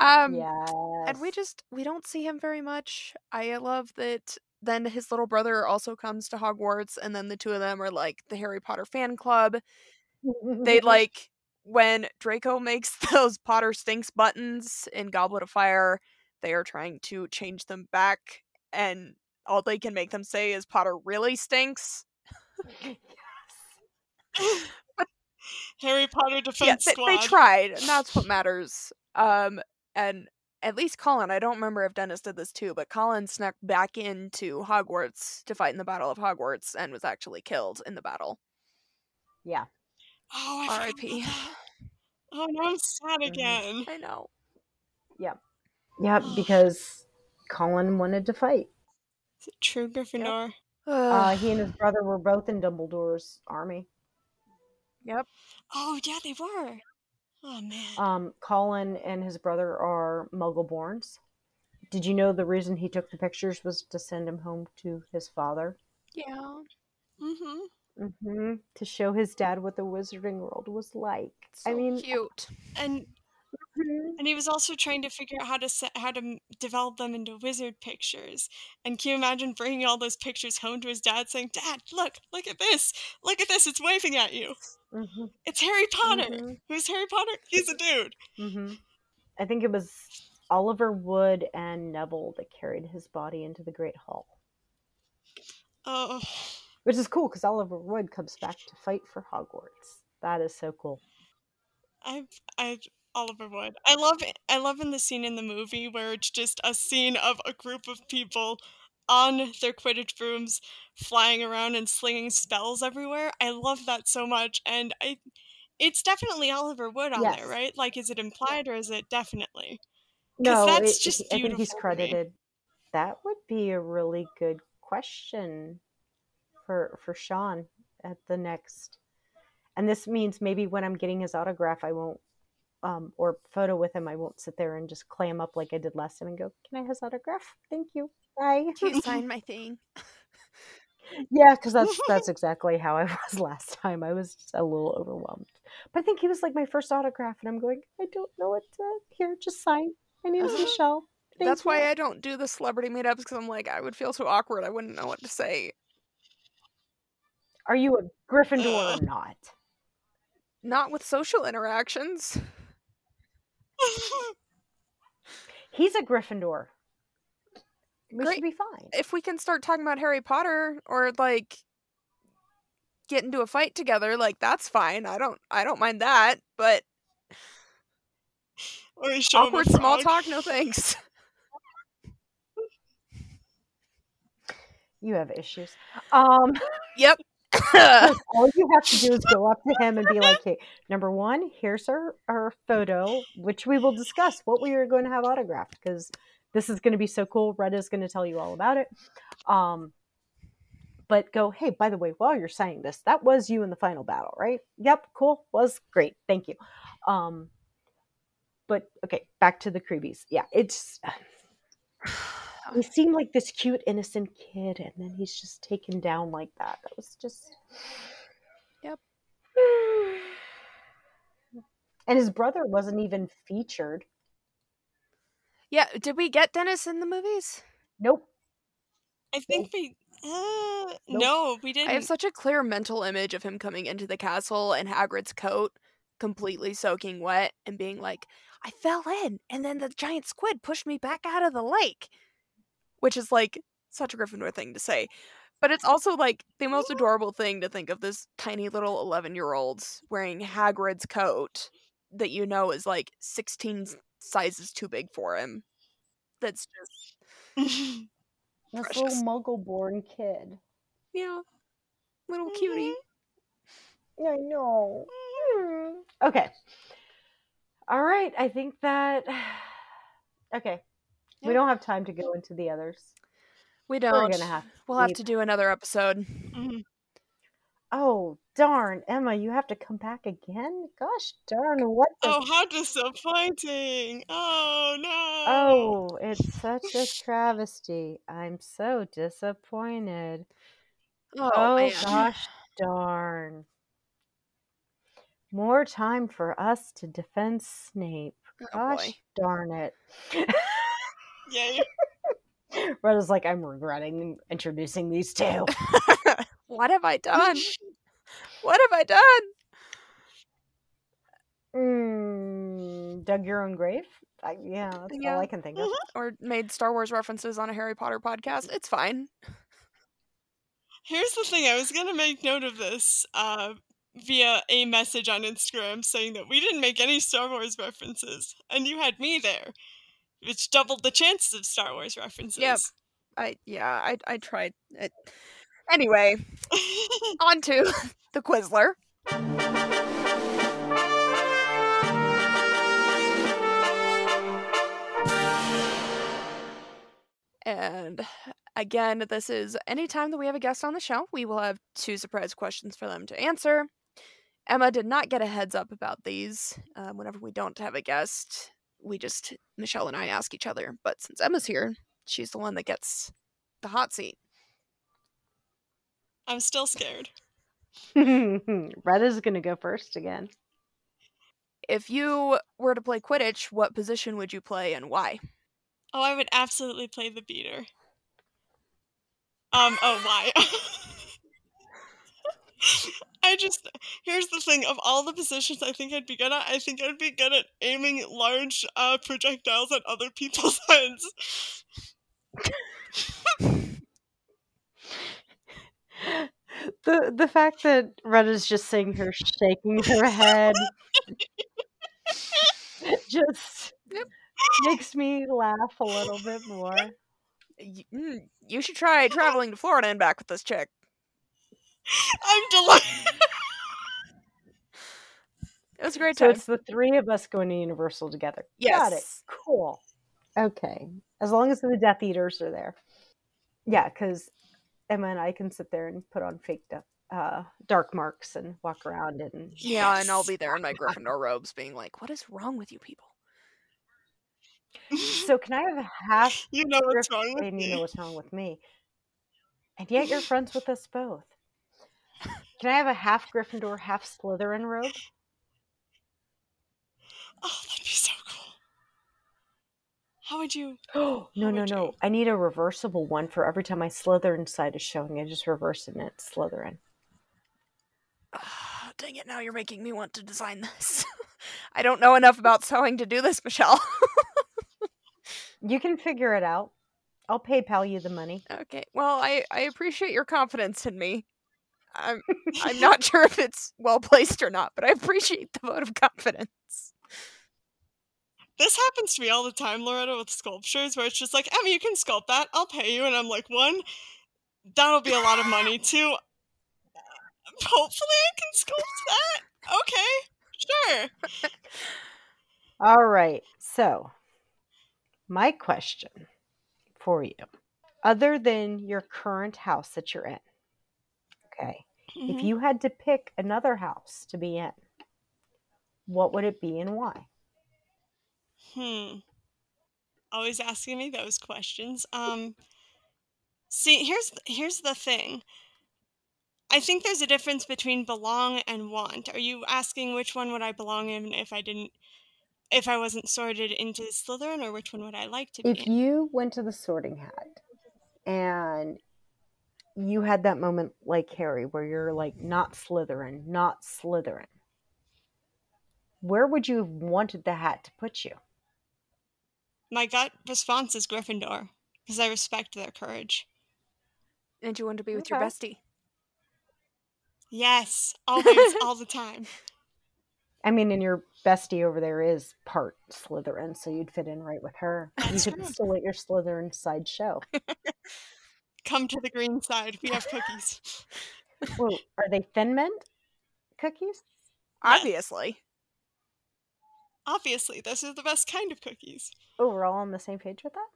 Yes. And we don't see him very much. I love that. Then his little brother also comes to Hogwarts, and then the two of them are like the Harry Potter fan club. They like when Draco makes those Potter Stinks buttons in Goblet of Fire, they are trying to change them back, and all they can make them say is Potter really stinks. Yes. Harry Potter defense squad. They tried, and that's what matters. And at least Colin, I don't remember if Dennis did this too, but Colin snuck back into Hogwarts to fight in the Battle of Hogwarts and was actually killed in the battle. Yeah. Oh, R.I.P. Oh, now I'm sad again. I know. Yeah. Yeah, because Colin wanted to fight. Is it true, Gryffindor? Yep. He and his brother were both in Dumbledore's army. Yep. Oh, yeah, they were. Oh, man. Colin and his brother are Muggleborns. Did you know the reason he took the pictures was to send him home to his father? Yeah. Mm-hmm. Mm-hmm. To show his dad what the wizarding world was like. So I mean, cute. And he was also trying to figure out how to develop them into wizard pictures. And can you imagine bringing all those pictures home to his dad, saying, "Dad, look at this, it's waving at you." Mm-hmm. It's Harry Potter. Mm-hmm. Who's Harry Potter? He's a dude. Mm-hmm. I think it was Oliver Wood and Neville that carried his body into the Great Hall. Oh, which is cool because Oliver Wood comes back to fight for Hogwarts. That is so cool. Oliver Wood. I love in the scene in the movie where it's just a scene of a group of people on their Quidditch brooms flying around and slinging spells everywhere. I love that so much. And it's definitely Oliver Wood on there, right? Like, is it implied or is it definitely? No, that's just I think he's credited. That would be a really good question for Sean at the next. And this means maybe when I'm getting his autograph, I won't or photo with him, I won't sit there and just clam up like I did last time and go, "Can I have his autograph? Thank you. Bye. Do you sign my thing?" Yeah, because that's exactly how I was last time. I was just a little overwhelmed. But I think he was like my first autograph, and I'm going, I don't know what to, here, just sign. My name is Michelle. That's why I don't do the celebrity meetups, because I'm like, I would feel so awkward. I wouldn't know what to say. Are you a Gryffindor or not? Not with social interactions. He's a Gryffindor. We should be fine. If we can start talking about Harry Potter or like get into a fight together, like that's fine. I don't mind that, but awkward small talk, no thanks. You have issues. Yep. All you have to do is go up to him and be like, "Hey, number one, here's our photo, which we will discuss what we are going to have autographed, because This is going to be so cool. Retta's going to tell you all about it. But go, hey, by the way, while you're saying this, that was you in the final battle, right? Yep, cool. Was great. Thank you. But okay, back to the Creebies. Yeah, it's... He seemed like this cute, innocent kid, and then he's just taken down like that. That was just... Yep. And his brother wasn't even featured. Yeah, did we get Dennis in the movies? Nope. I think we... nope. No, we didn't. I have such a clear mental image of him coming into the castle in Hagrid's coat, completely soaking wet, and being like, I fell in, and then the giant squid pushed me back out of the lake. Which is, like, such a Gryffindor thing to say. But it's also, like, the most adorable thing to think of this tiny little 11-year-old wearing Hagrid's coat that you know is, like, 16 sizes too big for him. That's just... This precious. Little muggle-born kid. Yeah. Little cutie. I know. Okay. All right. I think that... Okay. Yeah. We don't have time to go into the others. We don't. We're gonna have to have to do another episode. Mm-hmm. Oh, darn. Emma, you have to come back again? Gosh darn. What the... Oh, how disappointing. Oh, no. Oh, it's such a travesty. I'm so disappointed. Oh man. Gosh darn. More time for us to defend Snape. Gosh darn it. Yay. Retta's like, I'm regretting introducing these two. What have I done? What have I done? Dug your own grave? Yeah, that's all I can think of. Or made Star Wars references on a Harry Potter podcast. It's fine. Here's the thing. I was going to make note of this via a message on Instagram saying that we didn't make any Star Wars references. And you had me there, which doubled the chances of Star Wars references. Yep. I tried it. Anyway, on to the Quizzler. And again, this is any time that we have a guest on the show, we will have two surprise questions for them to answer. Emma did not get a heads up about these. Whenever we don't have a guest, Michelle and I ask each other. But since Emma's here, she's the one that gets the hot seat. I'm still scared. Retta's going to go first again. If you were to play Quidditch, what position would you play and why? Oh, I would absolutely play the beater. Why? Here's the thing, of all the positions I think I'd be good at, I think I'd be good at aiming large projectiles at other people's heads. The fact that Retta's just seeing her shaking her head just makes me laugh a little bit more. You should try traveling to Florida and back with this chick. I'm delighted. It was a great time. So it's the three of us going to Universal together. Yes. Got it. Cool. Okay. As long as the Death Eaters are there. Yeah, because Emma and I can sit there and put on fake dark marks and walk around and... Yeah, and I'll be there in my Gryffindor robes being like, what is wrong with you people? So can I have a half... You know what's wrong with me. You know what's wrong with me. And yet you're friends with us both. Can I have a half Gryffindor, half Slytherin robe? Oh, that'd be so cool. How would you... Oh, no. I need a reversible one for every time my Slytherin side is showing. I just reverse it and it's Slytherin. Oh, dang it, now you're making me want to design this. I don't know enough about sewing to do this, Michelle. You can figure it out. I'll PayPal you the money. Okay, well, I appreciate your confidence in me. I'm not sure if it's well placed or not, but I appreciate the vote of confidence. This happens to me all the time, Loretta, with sculptures, where it's just like, Emma, you can sculpt that. I'll pay you. And I'm like, one, that'll be a lot of money. Two, hopefully I can sculpt that. Okay, sure. All right. So My question for you, other than your current house that you're in, okay, mm-hmm. if you had to pick another house to be in, what would it be and why? Always asking me those questions. See, here's the thing. I think there's a difference between belong and want. Are you asking which one would I belong in if I wasn't sorted into Slytherin, or which one would I like to be? If you went to the Sorting Hat and you had that moment like Harry where you're like, not Slytherin, where would you have wanted the hat to put you? My gut response is Gryffindor, because I respect their courage. And you want to be with your bestie. Yes, always, all the time. I mean, and your bestie over there is part Slytherin, so you'd fit in right with her. That's true. Still at your Slytherin side show. Come to the green side. We have cookies. Well, are they Thin Mint cookies? Yeah. Obviously. Obviously, those are the best kind of cookies. Oh, we're all on the same page with that?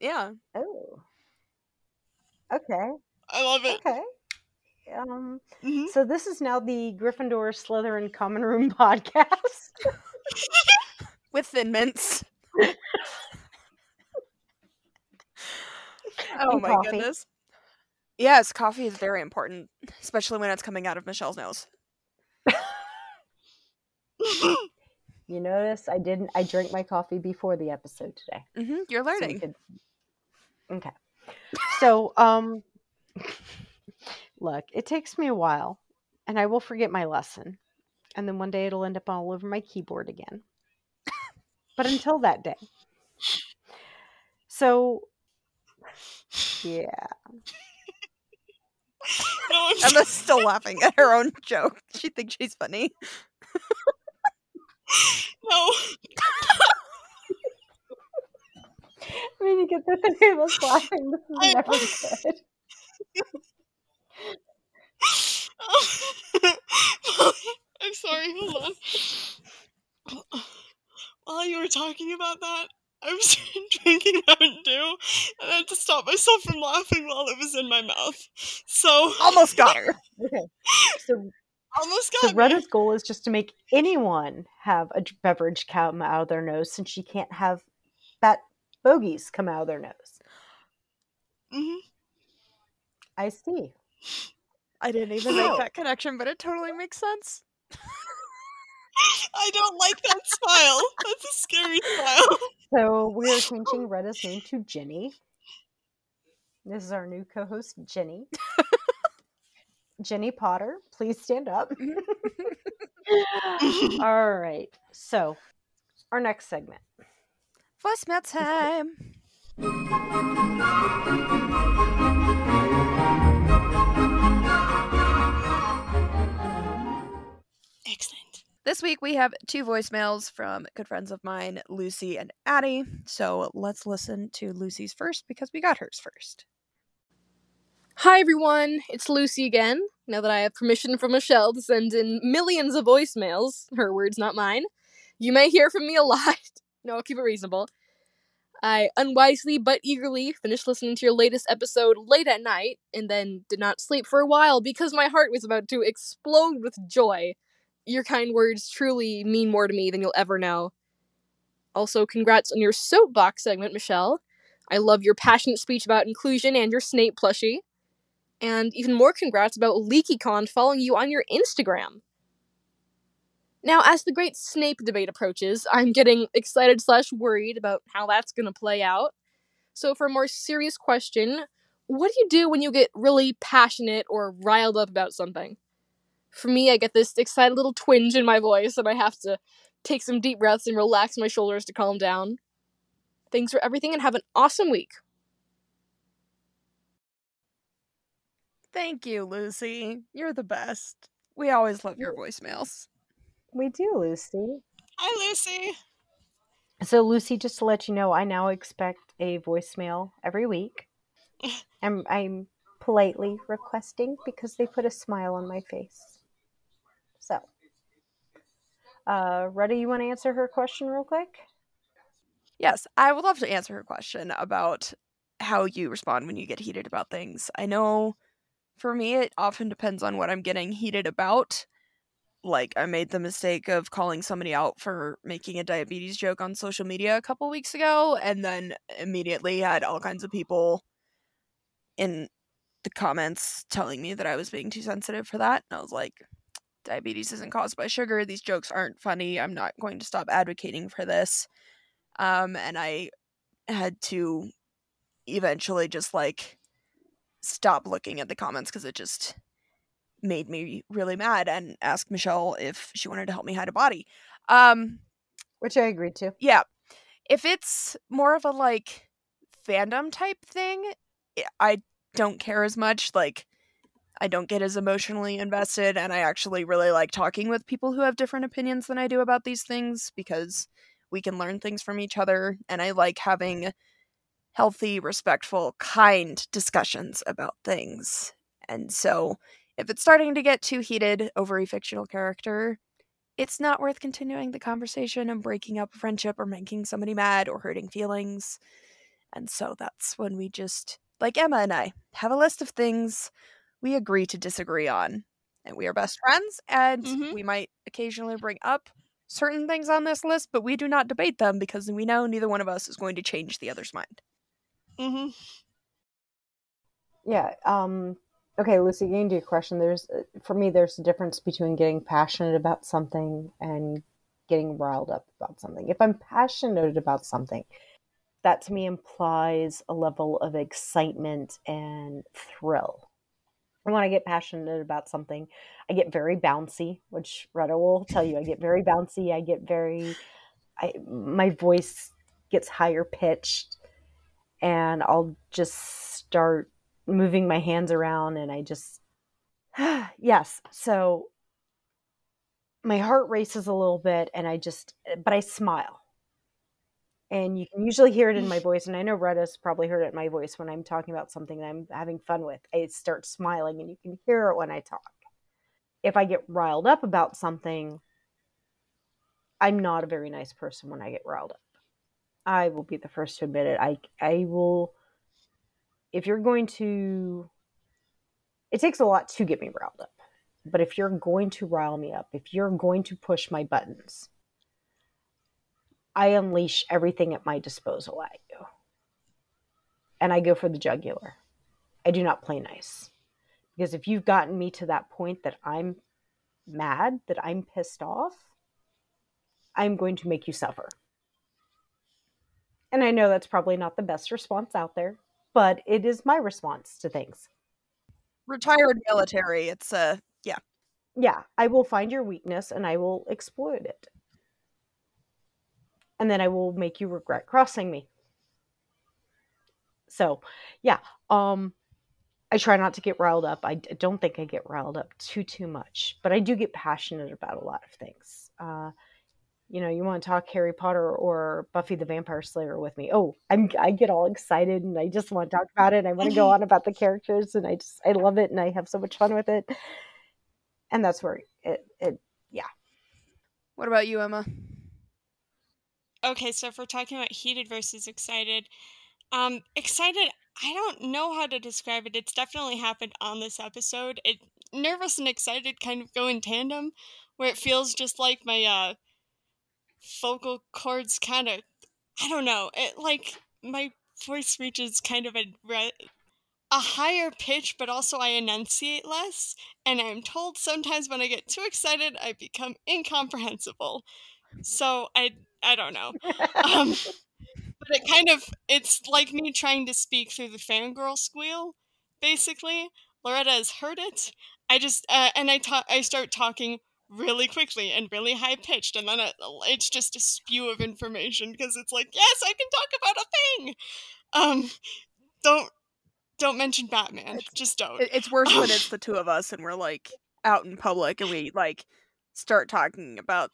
Yeah. Oh. Okay. I love it. Okay. Mm-hmm. So this is now the Gryffindor Slytherin Common Room podcast. With Thin Mints. Oh my goodness. Yes, coffee is very important, especially when it's coming out of Michelle's nose. You notice I drank my coffee before the episode today. Mm-hmm, you're learning. Okay. So, look, it takes me a while, and I will forget my lesson. And then one day it'll end up all over my keyboard again. But until that day. So, yeah. Emma's still laughing at her own joke. She thinks she's funny. No. I mean, you get the three of us laughing. This is never good. I'm sorry, hold on. While you were talking about that, I was drinking Mountain Dew, and I had to stop myself from laughing while it was in my mouth. So almost got her. Okay. So Retta's goal is just to make anyone have a beverage come out of their nose, since she can't have fat bogeys come out of their nose. Mm-hmm. I see. I didn't even make that connection, but it totally makes sense. I don't like that style. That's a scary style. So we're changing Retta's name to Jenny. This is our new co-host, Jenny. Jenny Potter, please stand up. All right. So our next segment. Voicemail time. Excellent. This week we have two voicemails from good friends of mine, Lucy and Addie. So let's listen to Lucy's first, because we got hers first. Hi everyone, it's Lucy again. Now that I have permission from Michelle to send in millions of voicemails, her words not mine, you may hear from me a lot. No, I'll keep it reasonable. I unwisely but eagerly finished listening to your latest episode late at night and then did not sleep for a while because my heart was about to explode with joy. Your kind words truly mean more to me than you'll ever know. Also, congrats on your soapbox segment, Michelle. I love your passionate speech about inclusion and your Snape plushie. And even more congrats about LeakyCon following you on your Instagram. Now, as the great Snape debate approaches, I'm getting excited/worried about how that's going to play out. So for a more serious question, what do you do when you get really passionate or riled up about something? For me, I get this excited little twinge in my voice, and I have to take some deep breaths and relax my shoulders to calm down. Thanks for everything, and have an awesome week. Thank you, Lucy. You're the best. We always love your voicemails. We do, Lucy. Hi, Lucy. So, Lucy, just to let you know, I now expect a voicemail every week. I'm politely requesting because they put a smile on my face. So, Retta, you want to answer her question real quick? Yes, I would love to answer her question about how you respond when you get heated about things. I know for me, it often depends on what I'm getting heated about. Like, I made the mistake of calling somebody out for making a diabetes joke on social media a couple weeks ago, and then immediately had all kinds of people in the comments telling me that I was being too sensitive for that. And I was like, diabetes isn't caused by sugar. These jokes aren't funny. I'm not going to stop advocating for this. And I had to eventually just, like, stop looking at the comments because it just made me really mad, and asked Michelle if she wanted to help me hide a body. Which I agreed to. Yeah. If it's more of a, like, fandom type thing, I don't care as much. Like, I don't get as emotionally invested, and I actually really like talking with people who have different opinions than I do about these things, because we can learn things from each other, and I like having healthy, respectful, kind discussions about things. And so if it's starting to get too heated over a fictional character, it's not worth continuing the conversation and breaking up a friendship or making somebody mad or hurting feelings. And so that's when we just, like Emma and I, have a list of things we agree to disagree on. And we are best friends, and we might occasionally bring up certain things on this list, but we do not debate them because we know neither one of us is going to change the other's mind. Yeah, okay, Lucy, getting to your question, there's, for me, there's a difference between getting passionate about something and getting riled up about something. If I'm passionate about something, that to me implies a level of excitement and thrill. And when I get passionate about something, I get very bouncy, which Retta will tell you. I get very bouncy. I get very, my voice gets higher pitched, and I'll just start moving my hands around, and I just, yes. So my heart races a little bit, and I just, but I smile, and you can usually hear it in my voice. And I know Retta's probably heard it in my voice when I'm talking about something that I'm having fun with. I start smiling, and you can hear it when I talk. If I get riled up about something, I'm not a very nice person when I get riled up. I will be the first to admit it. I will, if you're going to, it takes a lot to get me riled up, but if you're going to rile me up, if you're going to push my buttons, I unleash everything at my disposal at you. And I go for the jugular. I do not play nice. Because if you've gotten me to that point that I'm mad, that I'm pissed off, I'm going to make you suffer. And I know that's probably not the best response out there, but it is my response to things. Retired military, it's yeah. Yeah, I will find your weakness and I will exploit it. And then I will make you regret crossing me. So, yeah. I try not to get riled up. I don't think I get riled up too much. But I do get passionate about a lot of things. You know, you want to talk Harry Potter or Buffy the Vampire Slayer with me. Oh, I get all excited, and I just want to talk about it, and I want to go on about the characters, and I love it, and I have so much fun with it. And that's where it yeah. What about you, Emma? Okay, so if we're talking about heated versus excited, excited, I don't know how to describe it. It's definitely happened on this episode. Nervous and excited kind of go in tandem, where it feels just like my vocal cords kind of, I don't know, it, like my voice reaches kind of a higher pitch, but also I enunciate less. And I'm told sometimes when I get too excited, I become incomprehensible. So I don't know. But it kind of, it's like me trying to speak through the fangirl squeal, basically. Loretta has heard it. I just, and I start talking really quickly and really high-pitched, and then it's just a spew of information, because it's like, yes, I can talk about a thing! Don't mention Batman. Just don't. It's worse when it's the two of us, and we're, like, out in public, and we, like, start talking about,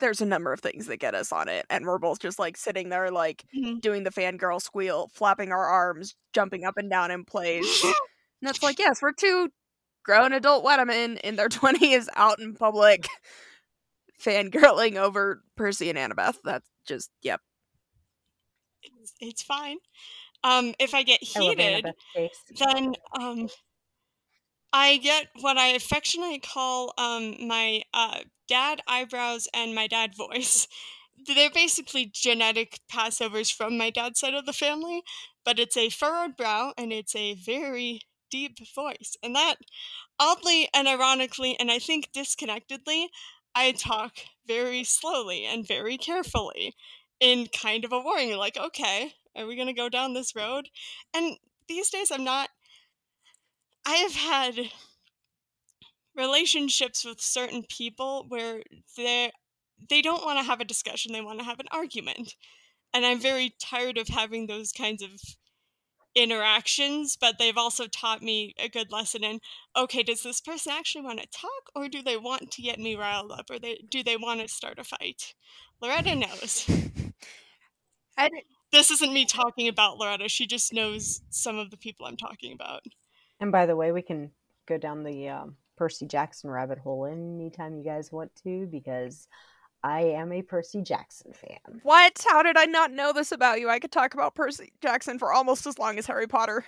there's a number of things that get us on it, and we're both just like sitting there like doing the fangirl squeal, flapping our arms, jumping up and down in place. And it's like, yes, we're two grown adult women in their 20s out in public fangirling over Percy and Annabeth. That's just, yep. It's fine. If I get heated, then I get what I affectionately call my dad eyebrows and my dad voice. They're basically genetic passovers from my dad's side of the family, but it's a furrowed brow and it's a very deep voice. And that, oddly and ironically, and I think disconnectedly, I talk very slowly and very carefully in kind of a warning, like, okay, are we going to go down this road? And these days I'm not. I have had relationships with certain people where they don't want to have a discussion, they want to have an argument. And I'm very tired of having those kinds of interactions, but they've also taught me a good lesson in, okay, does this person actually want to talk, or do they want to get me riled up, or do they want to start a fight? Loretta knows. This isn't me talking about Loretta. She just knows some of the people I'm talking about. And by the way, we can go down the Percy Jackson rabbit hole anytime you guys want to, because I am a Percy Jackson fan. What? How did I not know this about you? I could talk about Percy Jackson for almost as long as Harry Potter.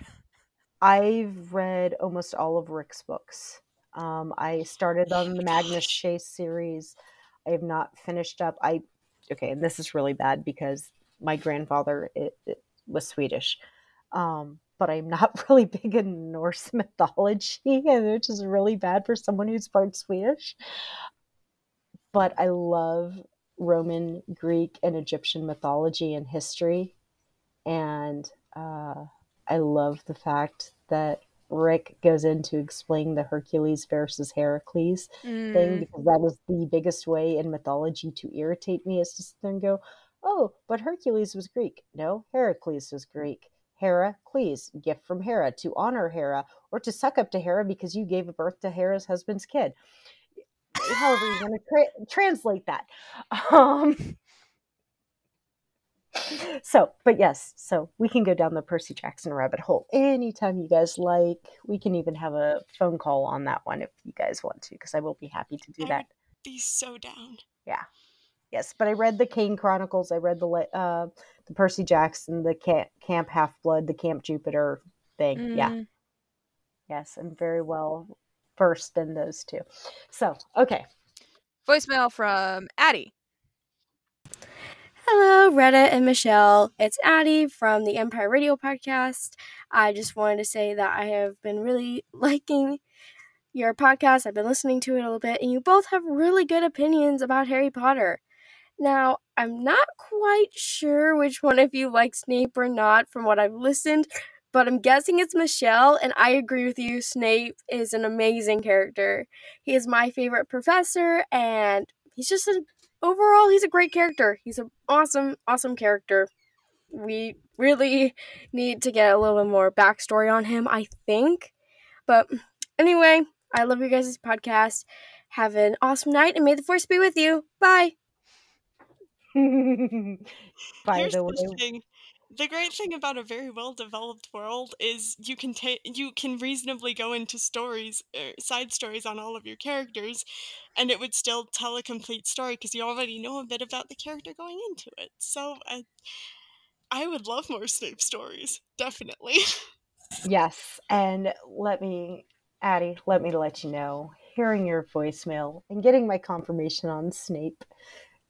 I've read almost all of Rick's books. I started on the Magnus Chase series. I have not finished up. Okay, and this is really bad because my grandfather was Swedish. But I'm not really big in Norse mythology, which is really bad for someone who's part Swedish. But I love Roman, Greek, and Egyptian mythology and history. And I love the fact that Rick goes into explaining the Hercules versus Heracles thing, because that is the biggest way in mythology to irritate me, is to sit there and go, oh, but Hercules was Greek. No, Heracles was Greek. Heracles, gift from Hera, to honor Hera, or to suck up to Hera because you gave birth to Hera's husband's kid. However you're going to translate that. But yes, so we can go down the Percy Jackson rabbit hole anytime you guys like. We can even have a phone call on that one if you guys want to, because I will be happy to do that. I'd be so down. Yeah. Yes, but I read the Kane Chronicles. I read the Percy Jackson, the Camp Half-Blood, the Camp Jupiter thing. Mm. Yeah. Yes, I'm very well versed in those two. So, okay. Voicemail from Addie. Hello, Retta and Michelle. It's Addie from the Empire Radio podcast. I just wanted to say that I have been really liking your podcast. I've been listening to it a little bit, and you both have really good opinions about Harry Potter. Now, I'm not quite sure which one of you likes Snape or not from what I've listened, but I'm guessing it's Michelle, and I agree with you. Snape is an amazing character. He is my favorite professor, and he's a great character. He's an awesome, awesome character. We really need to get a little bit more backstory on him, I think. But anyway, I love you guys' podcast. Have an awesome night, and may the force be with you. Bye. The great thing about a very well-developed world is you can reasonably go into stories, side stories on all of your characters, and it would still tell a complete story because you already know a bit about the character going into it. So I would love more Snape stories, definitely. Yes, and Addie, let me let you know, hearing your voicemail and getting my confirmation on Snape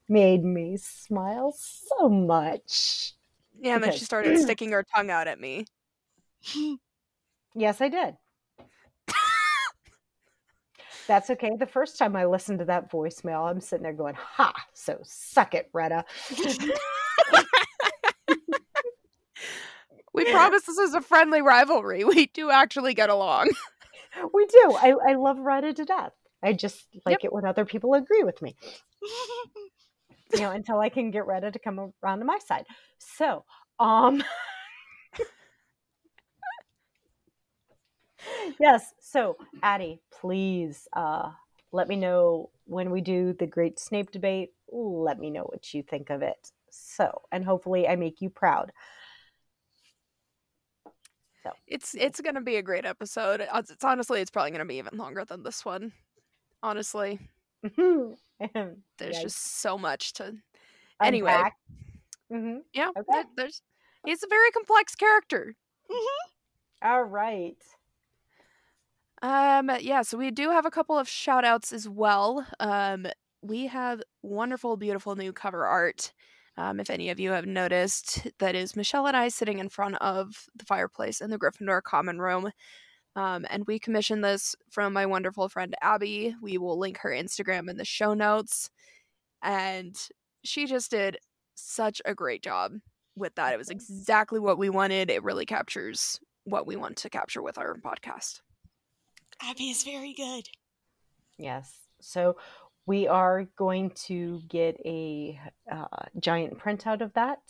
made me smile so much. Yeah, and then she started sticking her tongue out at me. Yes, I did. That's okay. The first time I listened to that voicemail, I'm sitting there going, ha, so suck it, Retta. We promise this is a friendly rivalry. We do actually get along. We do. I love Retta to death. I just like it when other people agree with me. Until I can get Retta to come around to my side. So, yes. So, Addie, please let me know when we do the Great Snape debate. Let me know what you think of it. So, and hopefully I make you proud. So. It's going to be a great episode. It's probably going to be even longer than this one. Honestly. There's just so much to. I'm anyway. Mm-hmm. Yeah, okay. There's He's a very complex character. Mm-hmm. All right. Yeah, so we do have a couple of shout outs as well. We have wonderful, beautiful new cover art. If any of you have noticed, that is Michelle and I sitting in front of the fireplace in the Gryffindor Common Room. And we commissioned this from my wonderful friend Abby. We will link her Instagram in the show notes. And she just did such a great job with that. It was exactly what we wanted. It really captures what we want to capture with our podcast. Abby is very good. Yes. So we are going to get a giant printout of that,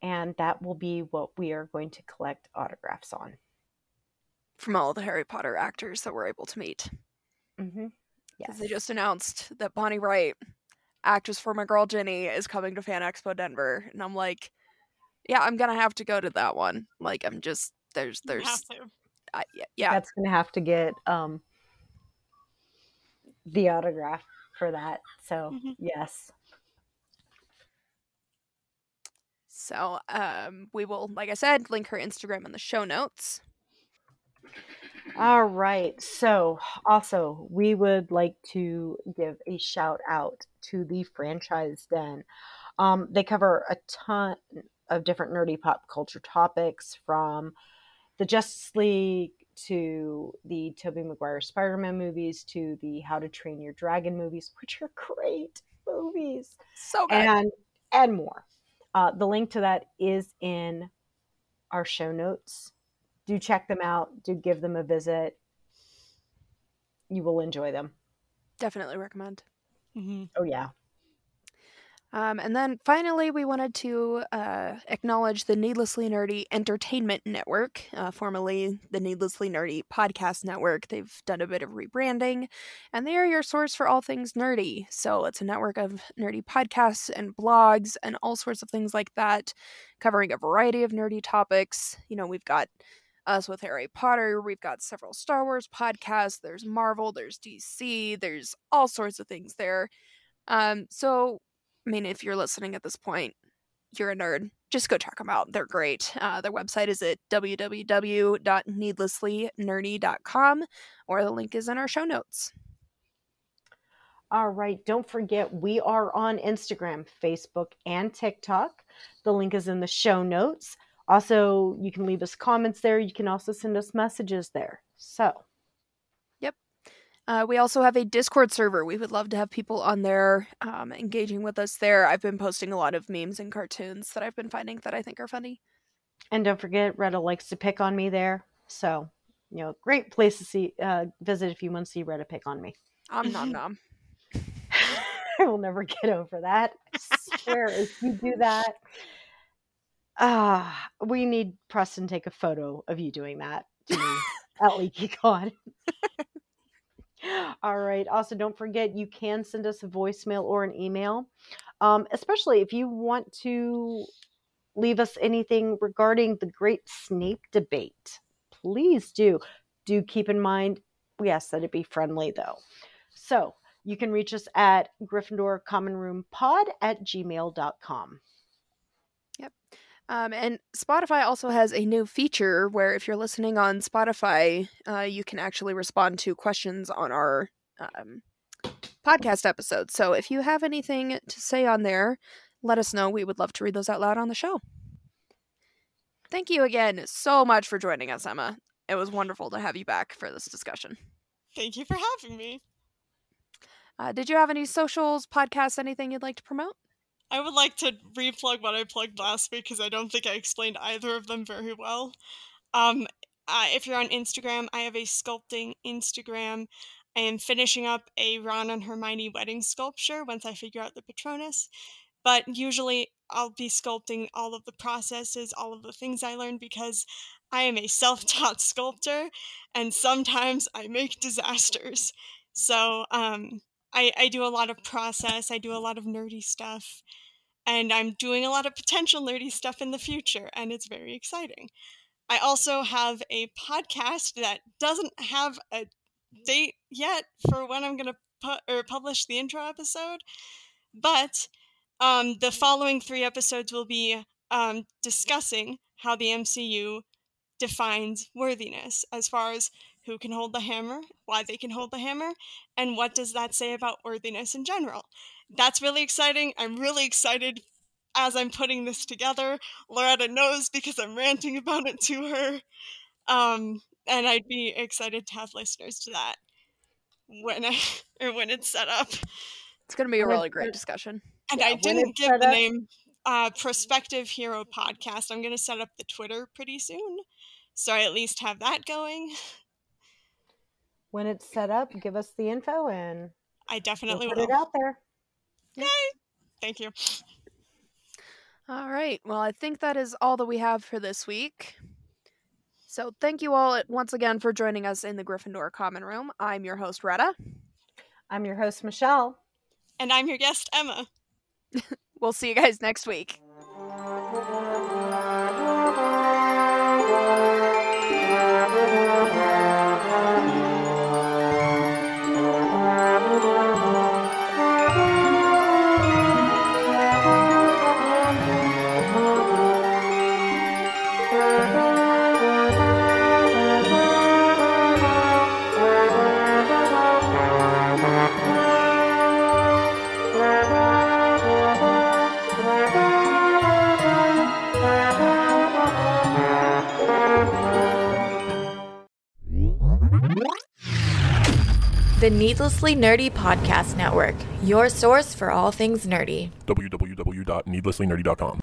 and that will be what we are going to collect autographs on. From all the Harry Potter actors that we're able to meet. Mm-hmm. Yes. They just announced that Bonnie Wright, actress for My Girl Ginny, is coming to Fan Expo Denver. And I'm like, yeah, I'm going to have to go to that one. Like, I'm just, there's, yeah. That's going to have to get the autograph for that. So, mm-hmm. Yes. So, we will, like I said, link her Instagram in the show notes. All right. So also, we would like to give a shout out to the Franchise Den. They cover a ton of different nerdy pop culture topics, from the Justice League to the Tobey Maguire Spider-Man movies to the How to Train Your Dragon movies, which are great movies. So good. And more. The link to that is in our show notes. Do check them out. Do give them a visit. You will enjoy them. Definitely recommend. Mm-hmm. Oh, yeah. And then finally, we wanted to acknowledge the Needlessly Nerdy Entertainment Network, formerly the Needlessly Nerdy Podcast Network. They've done a bit of rebranding, and they are your source for all things nerdy. So it's a network of nerdy podcasts and blogs and all sorts of things like that, covering a variety of nerdy topics. You know, we've got us with Harry Potter, we've got several Star Wars podcasts, there's Marvel, there's DC, there's all sorts of things there. So I mean, if you're listening at this point, you're a nerd. Just go check them out. They're great. Their website is at www.needlesslynerdy.com, or the link is in our show notes. All right. Don't forget, we are on Instagram, Facebook, and TikTok. The link is in the show notes. Also, you can leave us comments there. You can also send us messages there. So. We also have a Discord server. We would love to have people on there engaging with us there. I've been posting a lot of memes and cartoons that I've been finding that I think are funny. And don't forget, Retta likes to pick on me there. So, you know, great place to see visit if you want to see Retta pick on me. Nom nom. I will never get over that. I swear, if you do that, we need Preston take a photo of you doing that to me at LeakyCon. All right. Also, don't forget, you can send us a voicemail or an email, especially if you want to leave us anything regarding the Great Snape debate. Please do. Do keep in mind, we ask that it be friendly, though. So you can reach us at GryffindorCommonRoomPod@gmail.com. Yep. And Spotify also has a new feature where if you're listening on Spotify, you can actually respond to questions on our podcast episode. So if you have anything to say on there, let us know. We would love to read those out loud on the show. Thank you again so much for joining us, Emma. It was wonderful to have you back for this discussion. Thank you for having me. Did you have any socials, podcasts, anything you'd like to promote? I would like to replug what I plugged last week because I don't think I explained either of them very well. If you're on Instagram, I have a sculpting Instagram. I am finishing up a Ron and Hermione wedding sculpture once I figure out the Patronus. But usually I'll be sculpting all of the processes, all of the things I learned, because I am a self-taught sculptor and sometimes I make disasters. So, I do a lot of process, I do a lot of nerdy stuff, and I'm doing a lot of potential nerdy stuff in the future, and it's very exciting. I also have a podcast that doesn't have a date yet for when I'm going to publish the intro episode, but the following 3 episodes will be discussing how the MCU defines worthiness as far as who can hold the hammer, why they can hold the hammer, and what does that say about worthiness in general. That's really exciting. I'm really excited as I'm putting this together. Loretta knows because I'm ranting about it to her. And I'd be excited to have listeners to that when it's set up. It's going to be a really great discussion. And I didn't give the name Prospective Hero Podcast. I'm going to set up the Twitter pretty soon, so I at least have that going. When it's set up, give us the info and I definitely will. Put it out there. Yay! Thank you. All right. Well, I think that is all that we have for this week. So thank you all once again for joining us in the Gryffindor Common Room. I'm your host, Retta. I'm your host, Michelle. And I'm your guest, Emma. We'll see you guys next week. The Needlessly Nerdy Podcast Network, your source for all things nerdy. www.needlesslynerdy.com